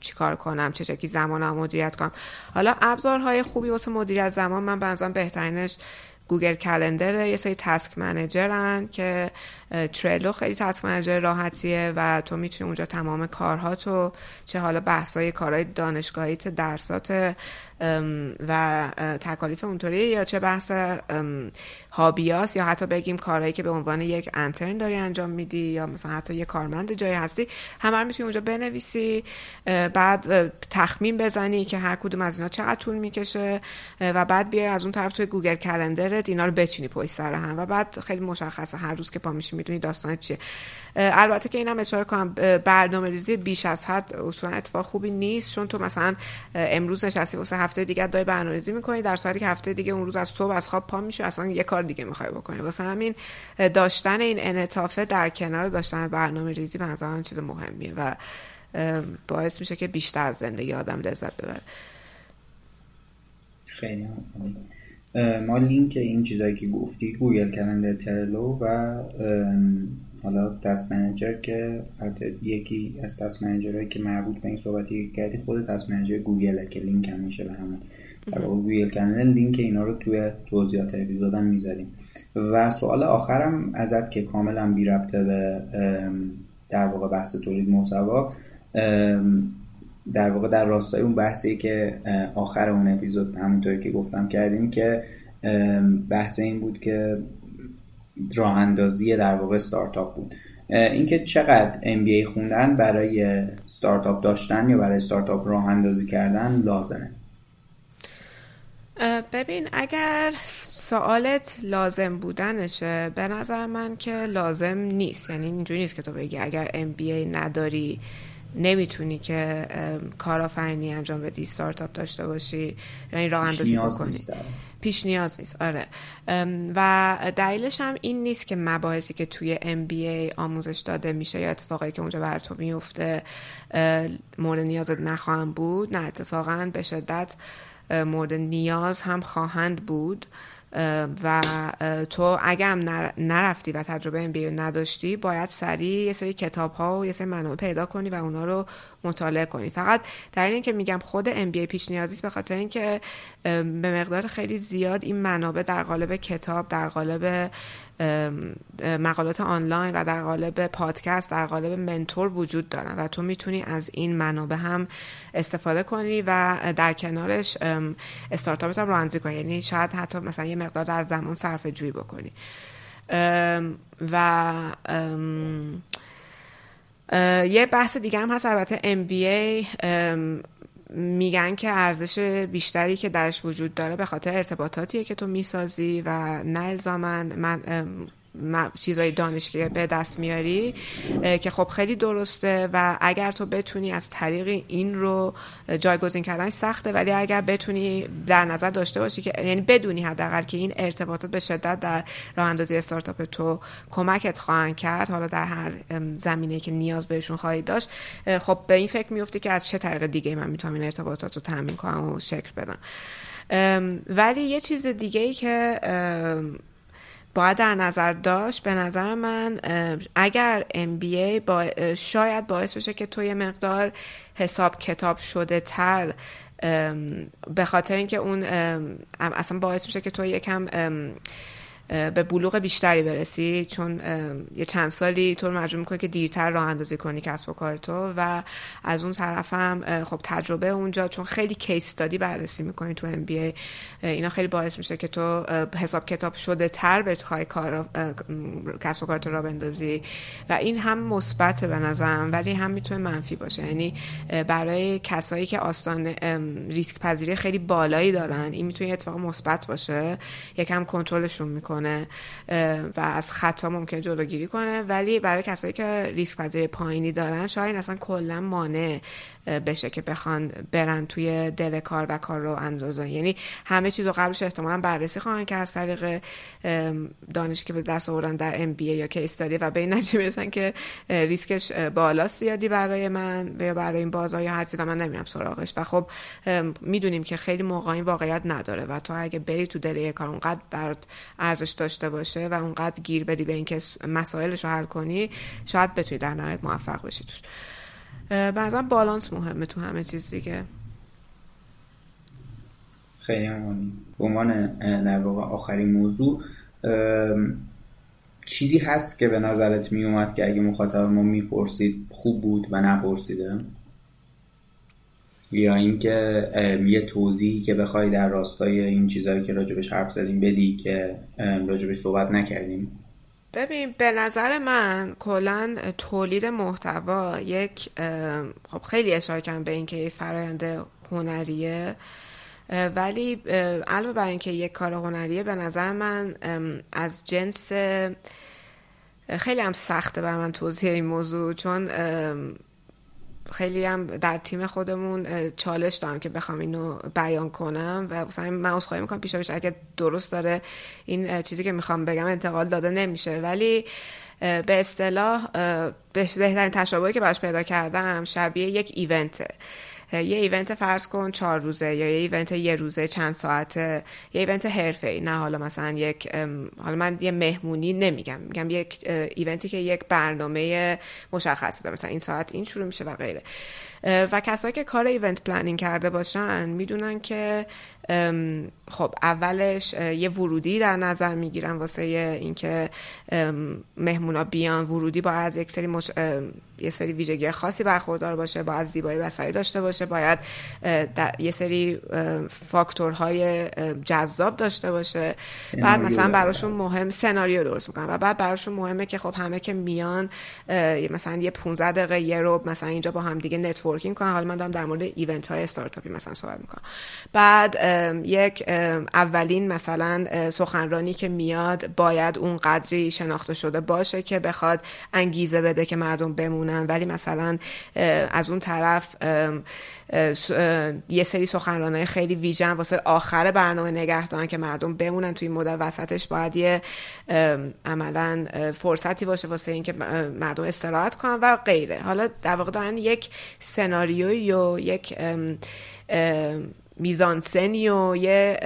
چیکار کنم، چه جوری زمانم مدیریت کنم. حالا ابزارهای خوبی واسه مدیریت زمان من بنظرم بهترینش گوگل کلندر، یه سری تاسک منیجرن که ترلو خیلی تاسک منیجر راحتیه و تو میتونی اونجا تمام کارهاتو، چه حالا بحثای کارهای دانشگاهیت، درسات و تکالیف اونطوریه، یا چه بحث هابیاس، یا حتی بگیم کارهایی که به عنوان یک انترن داری انجام میدی یا مثلا حتی یه کارمند جایی هستی، همه رو میتونی اونجا بنویسی، بعد تخمین بزنی که هر کدوم از اینا چقدر طول میکشه و بعد بیای از اون طرف توی گوگل کلندرت اینا رو بچینی پشت سر هم و بعد خیلی مشخصه هر روز که پا میشی میدونی داستانت چیه. البته که اینم اشاره کنم برنامه‌ریزی بیش از حد اصولا اتفاق خوبی نیست، چون تو مثلا امروز نشستی واسه هفته دیگه دای برنامه‌ریزی می‌کنی در صورتی که هفته دیگه اون روز از صبح از خواب پا میشی اصلا یه کار دیگه می‌خوای بکنی. واسه همین داشتن این انعطاف در کنار داشتن برنامه‌ریزی به نظرم چیز مهمیه و باعث میشه که بیشتر از زندگی آدم لذت ببره. خیلی ممنون. ما لینک این چیزایی که گفتی، گوگل کلندر، ترلو و حالا تاسک منیجر که یکی از تاسک منیجرهایی که مربوط به این صحبتی کردی خود تاسک منیجر گوگله که لینک هم میشه به همون در واقع گوگل کلندر. لینک اینا رو توی توضیحات اپیزود هم میذاریم. و سوال آخرم ازت که کاملا بی ربطه به در واقع بحث تولید محتوا، در واقع در راستای اون بحثی که آخر اون اپیزود همونطوری که گفتم کردیم که بحث این بود که راه اندازی در واقع استارتاپ بود، اینکه چقدر ام بی ای خوندن برای استارتاپ داشتن یا برای استارتاپ راه اندازی کردن لازمه. ببین اگر سوالت لازم بودنشه، به نظر من که لازم نیست، یعنی اینجوری نیست که تو بگی اگر ام بی ای نداری نمیتونی که کارآفرینی انجام بدی، استارتاپ داشته باشی، یعنی راه اندازی بکنی، پیش نیاز نیست. آره و دلیلش هم این نیست که مباحثی که توی ام بی ای آموزش داده میشه یا اتفاقایی که اونجا بر تو میفته مورد نیازت نخواهند بود، نه اتفاقا به شدت مورد نیاز هم خواهند بود و تو اگه هم نرفتی و تجربه ام بی ای نداشتی باید سریع یه سری کتاب ها و یه سری منابع پیدا کنی و اونا رو مطالعه کنی. فقط در این که میگم خود ام بی ای پیش نیازیست به خاطر این که به مقدار خیلی زیاد این منابع در قالب کتاب، در قالب مقالات آنلاین و در قالب پادکست، در قالب منتور وجود دارن و تو میتونی از این منابع هم استفاده کنی و در کنارش استارتاپت هم راه اندازی کنی، یعنی شاید حتی مثلا یه مقدار در زمان صرفه جویی بکنی و یه بحث دیگه هم هست. البته ام بی ای میگن که ارزش بیشتری که درش وجود داره به خاطر ارتباطاتیه که تو میسازی و نه الزاماً من چیزای دانشی که به دست میاری که خب خیلی درسته و اگر تو بتونی از طریق این رو جایگزین کردن سخته، ولی اگر بتونی در نظر داشته باشی که یعنی بدونی حداقل که این ارتباطات به شدت در راه اندازی استارتاپ تو کمکت خواهند کرد، حالا در هر زمینه‌ای که نیاز بهشون خواهی داشت، خب به این فکر میفتی که از چه طریق دیگه من میتونم این ارتباطات رو تامین کنم و شکل بدم. ولی یه چیز دیگه‌ای که باید در نظر داشت به نظر من، اگر ام بی ای با شاید باعث بشه که تو یه مقدار حساب کتاب شده تر، به خاطر اینکه اون اصلا باعث میشه که تو یکم به بلوغ بیشتری برسی، چون یه چند سالی تو رو مجبور میکنه که دیرتر راه اندازی کنی کسب و کار تو، و از اون طرف هم خب تجربه اونجا، چون خیلی کیس استادی بررسی میکنی تو ام بی ای، اینا خیلی باعث میشه که تو حساب کتاب شده تر بخوای کار کسب و کار تو راه بندازی، و این هم مثبته به نظرم ولی هم میتونه منفی باشه. یعنی برای کسایی که آستان ریسک پذیری خیلی بالایی دارن این میتونه اتفاق مثبت باشه، یکم کنترلشون میکنه و از خطا ممکنه جلوگیری کنه، ولی برای کسایی که ریسک پذیری پایینی دارن شاید اصلا کلا مانع بشه که بخوان برن توی دل کار و کار رو اندازن. یعنی همه چیز رو قبلش احتمالاً بررسی خواهن که از طریق دانشی که به دست آوردن در ام بی ای یا کیس استادی و به این نتیجه برسن که ریسکش بالاست زیادی برای من یا برای این بازار یا هر چیزی و من نمیرم سراغش، و خب میدونیم که خیلی موقع این واقعیت نداره و تو اگه بری تو دل یه کار اونقدر برات ارزش داشته باشه و اونقدر گیر بدی به اینکه مسائلش رو حل کنی، شاید بتونی در نهایت موفق بشی توش. بعضا بالانس مهمه تو همه چیز دیگه. خیلی همانی به عنوان در واقع آخرین موضوع، چیزی هست که به نظرت می اومد که اگه مخاطب ما میپرسید خوب بود و نپرسیده، یا اینکه یه توضیحی که بخوای در راستای این چیزایی که راجبش حرف زدیم بدی که راجبش صحبت نکردیم؟ ببین به نظر من کلاً تولید محتوا یک خب خیلی اشاره کردم به اینکه یه فرآیند هنریه، ولی علاوه بر اینکه یک کار هنریه به نظر من از جنس خیلی هم سخته بر من توضیح این موضوع، چون خیلی هم در تیم خودمون چالش دارم که بخوام اینو بیان کنم و مثلا من عذرخواهی میکنم پیشا پیش اگه درست داره این چیزی که میخوام بگم انتقال داده نمیشه، ولی به اصطلاح بهترین تشابهی که براش پیدا کردم شبیه یک ایونته. یه ایونت فرض کن چهار روزه یا یه ایونت یه روزه چند ساعته، یه ایونت حرفه‌ای، نه حالا مثلا یک حالا من یه مهمونی نمیگم، میگم یک ایونتی که یک برنامه مشخصی داره، مثلا این ساعت این شروع میشه و غیره. و کسایی که کار ایونت پلنینگ کرده باشن میدونن که خب اولش یه ورودی در نظر میگیرن واسه اینکه مهمونا بیان، ورودی باید یک سری مش... یه سری ویژگی خاصی برخوردار باشه، باید زیبایی بصری داشته باشه، باید در... یه سری فاکتورهای جذاب داشته باشه، بعد مثلا براشون مهم سناریو درست میکنن و بعد براشون مهمه که خب همه که میان مثلا یه پانزده دقیقه یه ربع مثلا اینجا با هم دیگه نتورکینگ کنن. حالا من دارم در مورد ایونت های استارتاپی مثلا صحبت میکنم. بعد یک اولین مثلا سخنرانی که میاد باید اون قدری شناخته شده باشه که بخواد انگیزه بده که مردم بمونن، ولی مثلا از اون طرف یه سری سخنرانای خیلی ویژن واسه آخر برنامه نگه دارن که مردم بمونن توی مدت وسطش، باید یه عملاً فرصتی باشه واسه اینکه مردم استراحت کنن و غیره. حالا در واقع دارن یک سناریوی و یک میزانسنی و یه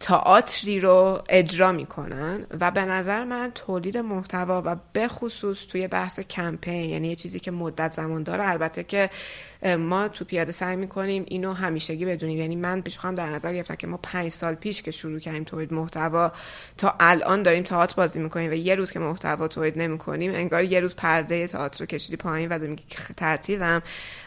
تئاتری رو اجرا میکنن و به نظر من تولید محتوا و به خصوص توی بحث کمپین، یعنی یه چیزی که مدت زمان داره، البته که ما تو پیاده سعی میکنیم اینو همیشگی بدونیم. یعنی من پیش خودم در نظر گرفتم که ما پنج سال پیش که شروع کردیم تولید محتوا تا الان داریم تئاتر بازی میکنیم و یه روز که محتوا تولید نمیکنیم انگار یه روز پرده تئاتر رو کشیدی پایین و داریم تعطیلم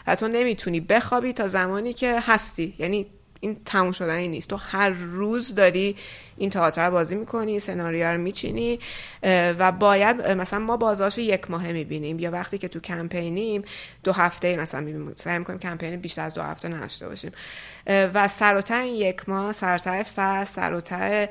و تو نمیتونی بخوابی تا زمانی که هستی. یعنی این تموم شدنی نیست، تو هر روز داری این تئاتر رو بازی میکنی، سناریو رو میچینی و باید مثلا ما بازارشو یک ماهه میبینیم یا وقتی که تو کمپینیم دو هفته مثلا میبینیم، سعی میکنیم کمپین بیشتر از دو هفته نداشته باشیم و سر و ته یک ماه، سر و ته فصل، سر و ته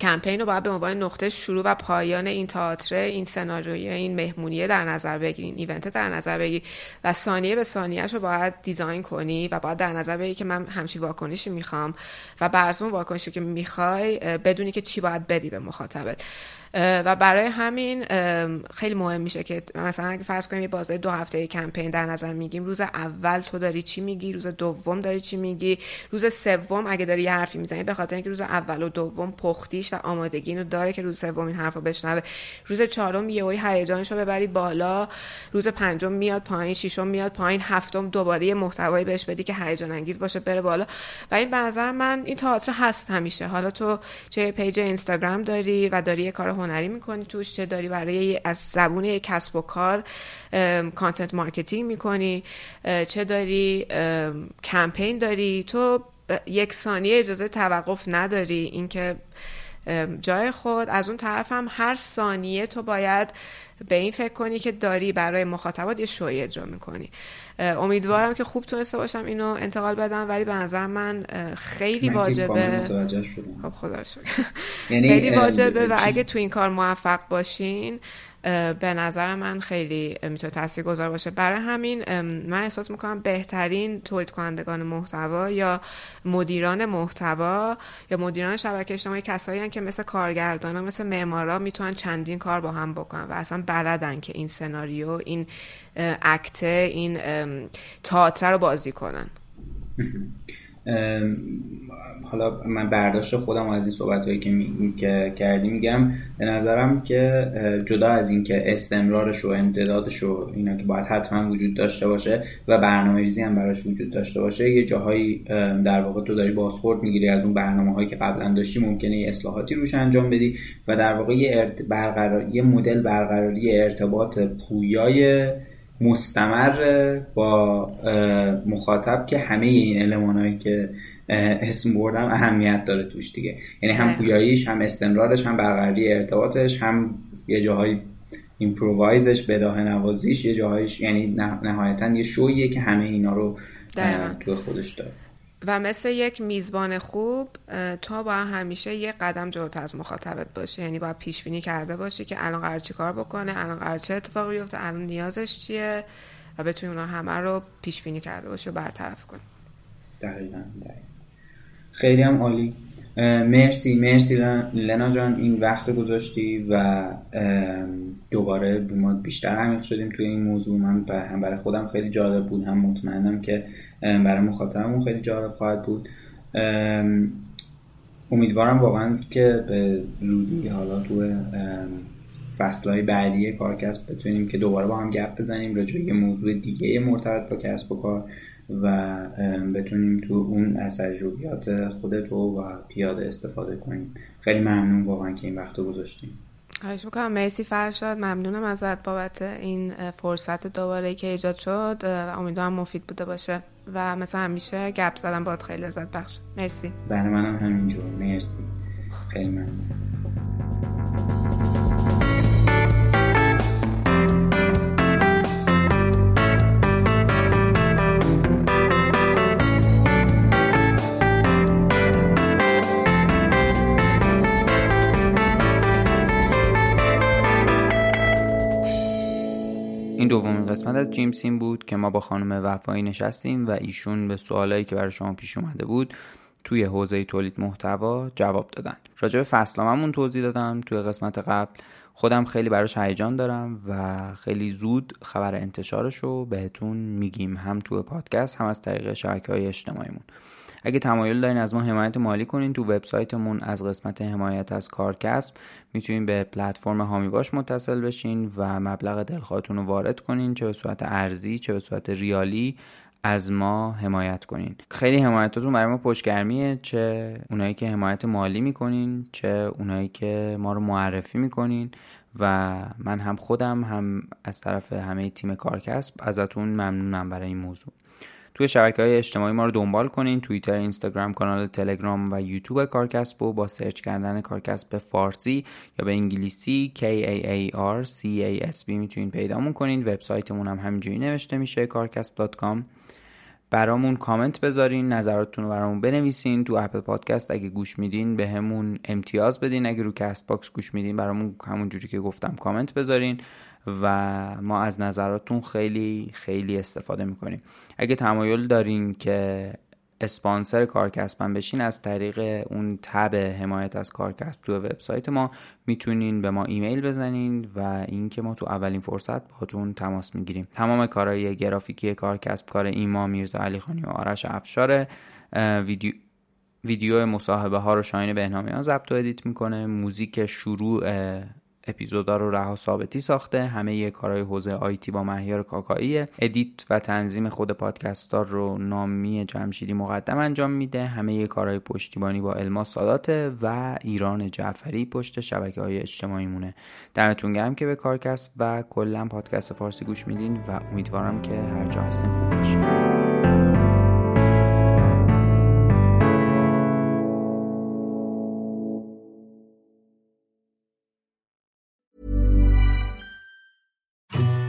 کمپین رو باید به عنوان نقطه شروع و پایان این تئاتر، این سناریوی، این مهمونی در نظر بگیری، این ایونت در نظر بگیری و ثانیه به ثانیه‌اش رو باید دیزاین کنی و باید در نظر بگیری که من همچین واکنشی میخوام و برزون واکنشی که میخوای بدونی که چی باید بدی به مخاطبت. و برای همین خیلی مهم میشه که مثلا اگه فرض کنیم یه بازه دو هفته کمپین در نظر میگیم، روز اول تو داری چی میگی، روز دوم داری چی میگی، روز سوم اگه داری یه حرفی میزنی به خاطر اینکه روز اول و دوم پختیش و آمادگی اینو داره که روز سوم این حرفو بشنوه، روز چهارم یهویی هیجانشو ببری بالا، روز پنجم میاد پایین، ششم میاد پایین، هفتم دوباره یه محتوایی بهش بدی که هیجان انگیز باشه بره بالا. و این به نظر من این تئاتر هست همیشه. حالا تو چه پیج اینستاگرام داری و داری یه کار هنری میکنی توش، چه داری برای از زبون یک کسب و کار کانتنت مارکتینگ میکنی، چه داری کمپین داری، تو یک ثانیه اجازه توقف نداری. اینکه جای خود از اون طرف هم هر ثانیه تو باید به این فکر کنی که داری برای مخاطبات یه شوی اجرا میکنی. امیدوارم که خوب تونسته باشم اینو انتقال بدم، ولی به نظر من خیلی من واجبه. خب خدا رو شکر. یعنی خیلی واجبه و اگه تو این کار موفق باشین به نظر من خیلی میتونه تاثیرگذار باشه. برای همین من احساس میکنم بهترین تولید کنندگان محتوا یا مدیران محتوا یا مدیران شبکه اجتماعی کسایی هستن که مثل کارگردانا، مثل معمارا میتونن چندین کار با هم بکنن و اصلا بلدن که این سناریو، این اکته، این تئاتر رو بازی کنن. حالا من برداشت خودم از این صحبت‌هایی که, می... که کردیم میگم به نظرم که جدا از این که استمرارش و امتدادش و اینا که باید حتما وجود داشته باشه و برنامه‌ریزی هم براش وجود داشته باشه، یه جاهایی در واقع تو داری بازخورد میگیری از اون برنامه‌هایی که قبلا داشتی، ممکنه یه اصلاحاتی روش انجام بدی و در واقع یه, ارت... برقرار... یه مدل برقراری ارتباط پویای مستمر با مخاطب که همه این المانایی که اسم بردم اهمیت داره توش دیگه. یعنی هم پویاییش، هم استمرارش، هم برقراری ارتباطش، هم یه جاهای ایمپرووایزش، بداهه نوازیش، یه جاهایش، یعنی نهایتاً یه شویه که همه اینا رو تو خودش داره. و مثل یک میزبان خوب تو باید همیشه یک قدم جلوتر از مخاطبت باشه، یعنی باید پیش بینی کرده باشی که الان قرار چی کار بکنه، الان قرار چه اتفاقی بیفته، الان نیازش چیه و بتونی اونا همه رو پیش بینی کرده باشی و برطرف کنی. دقیقاً دقیقاً. خیلی هم عالی. مرسی مرسی لینا جان، این وقت گذاشتی و دوباره ما بیشتر عمیق شدیم توی این موضوع. من هم برای خودم خیلی جالب بود، هم مطمئنم که برای مخاطبمون خیلی جالب خواهد بود. امیدوارم واقعا که به زودی حالا تو فصلهای بعدی کارکسب بتونیم که دوباره با هم گپ بزنیم راجع به یه موضوع دیگه مرتبط با کسب و کار و بتونیم تو اون از تجربیات خودت و پیاده استفاده کنیم. خیلی ممنون واقعا که این وقت رو گذاشتیم. خواهش میکنم. مرسی فرشاد، ممنونم ازت بابت این فرصت دوباره که ایجاد شد و امیدوارم مفید بوده باشه و مثل همیشه گپ زدن باهات خیلی لذت بخش. مرسی. برای منم همینجور. مرسی، خیلی ممنون. این دومین قسمت از جیم سین بود که ما با خانم وفایی نشستیم و ایشون به سوالایی که برای شما پیش اومده بود توی حوزه تولید محتوا جواب دادن. راجع به فصلنامه‌مون توضیح دادم توی قسمت قبل. خودم خیلی براش هیجان دارم و خیلی زود خبر انتشارش رو بهتون میگیم، هم توی پادکست هم از طریق شبکه‌های اجتماعیمون. اگه تمایل دارین از ما حمایت مالی کنین، تو وبسایتمون از قسمت حمایت از کارکسب میتونین به پلتفرم هامی باش متصل بشین و مبلغ دلخواهتون رو وارد کنین، چه به صورت ارزی چه به صورت ریالی از ما حمایت کنین. خیلی حمایتاتون برای ما پشتگرمیه، چه اونایی که حمایت مالی میکنین چه اونایی که ما رو معرفی میکنین و من هم خودم هم از طرف همه تیم کارکسب ازتون ممنونم برای این موضوع. توی شبکه‌های اجتماعی ما رو دنبال کنین، توییتر، اینستاگرام، کانال تلگرام و یوتیوب کارکسب رو با سرچ کردن کارکسب به فارسی یا به انگلیسی کی ای ای آر سی ای اس بی میتونین پیدامون کنین. وبسایتمون هم همینجوری نوشته میشه کارکسب دات کام. برامون کامنت بذارین، نظراتتون رو برامون بنویسین. تو اپل پادکست اگه گوش میدین بهمون امتیاز بدین، اگه رو کست باکس گوش میدین برامون همون جوری که گفتم کامنت بذارین و ما از نظراتتون خیلی خیلی استفاده میکنیم. اگه تمایل دارین که اسپانسر کارکسب من بشین، از طریق اون تب حمایت از کارکسب تو وبسایت ما میتونین به ما ایمیل بزنین و اینکه ما تو اولین فرصت باهاتون تماس میگیریم. تمام کارهای گرافیکی کارکسب کار ایما، میرزا علی خانی و آرش افشاره. ویدیو ویدیو مصاحبه ها رو شاهین بهنامیان ضبط و ادیت میکنه. موزیک شروع اپیزودا رو رها ثابتی ساخته. همه یه کارهای حوزه آیتی با مهیار کاکاییه. ادیت و تنظیم خود پادکستار رو نامی جمشیدی مقدم انجام میده. همه یه کارهای پشتیبانی با الماس ساداته و ایران جعفری پشت شبکه‌های اجتماعی مونه. دمتون گرم که به کارکسب و کلا پادکست فارسی گوش میدین و امیدوارم که هر جا هستین خوب باشین.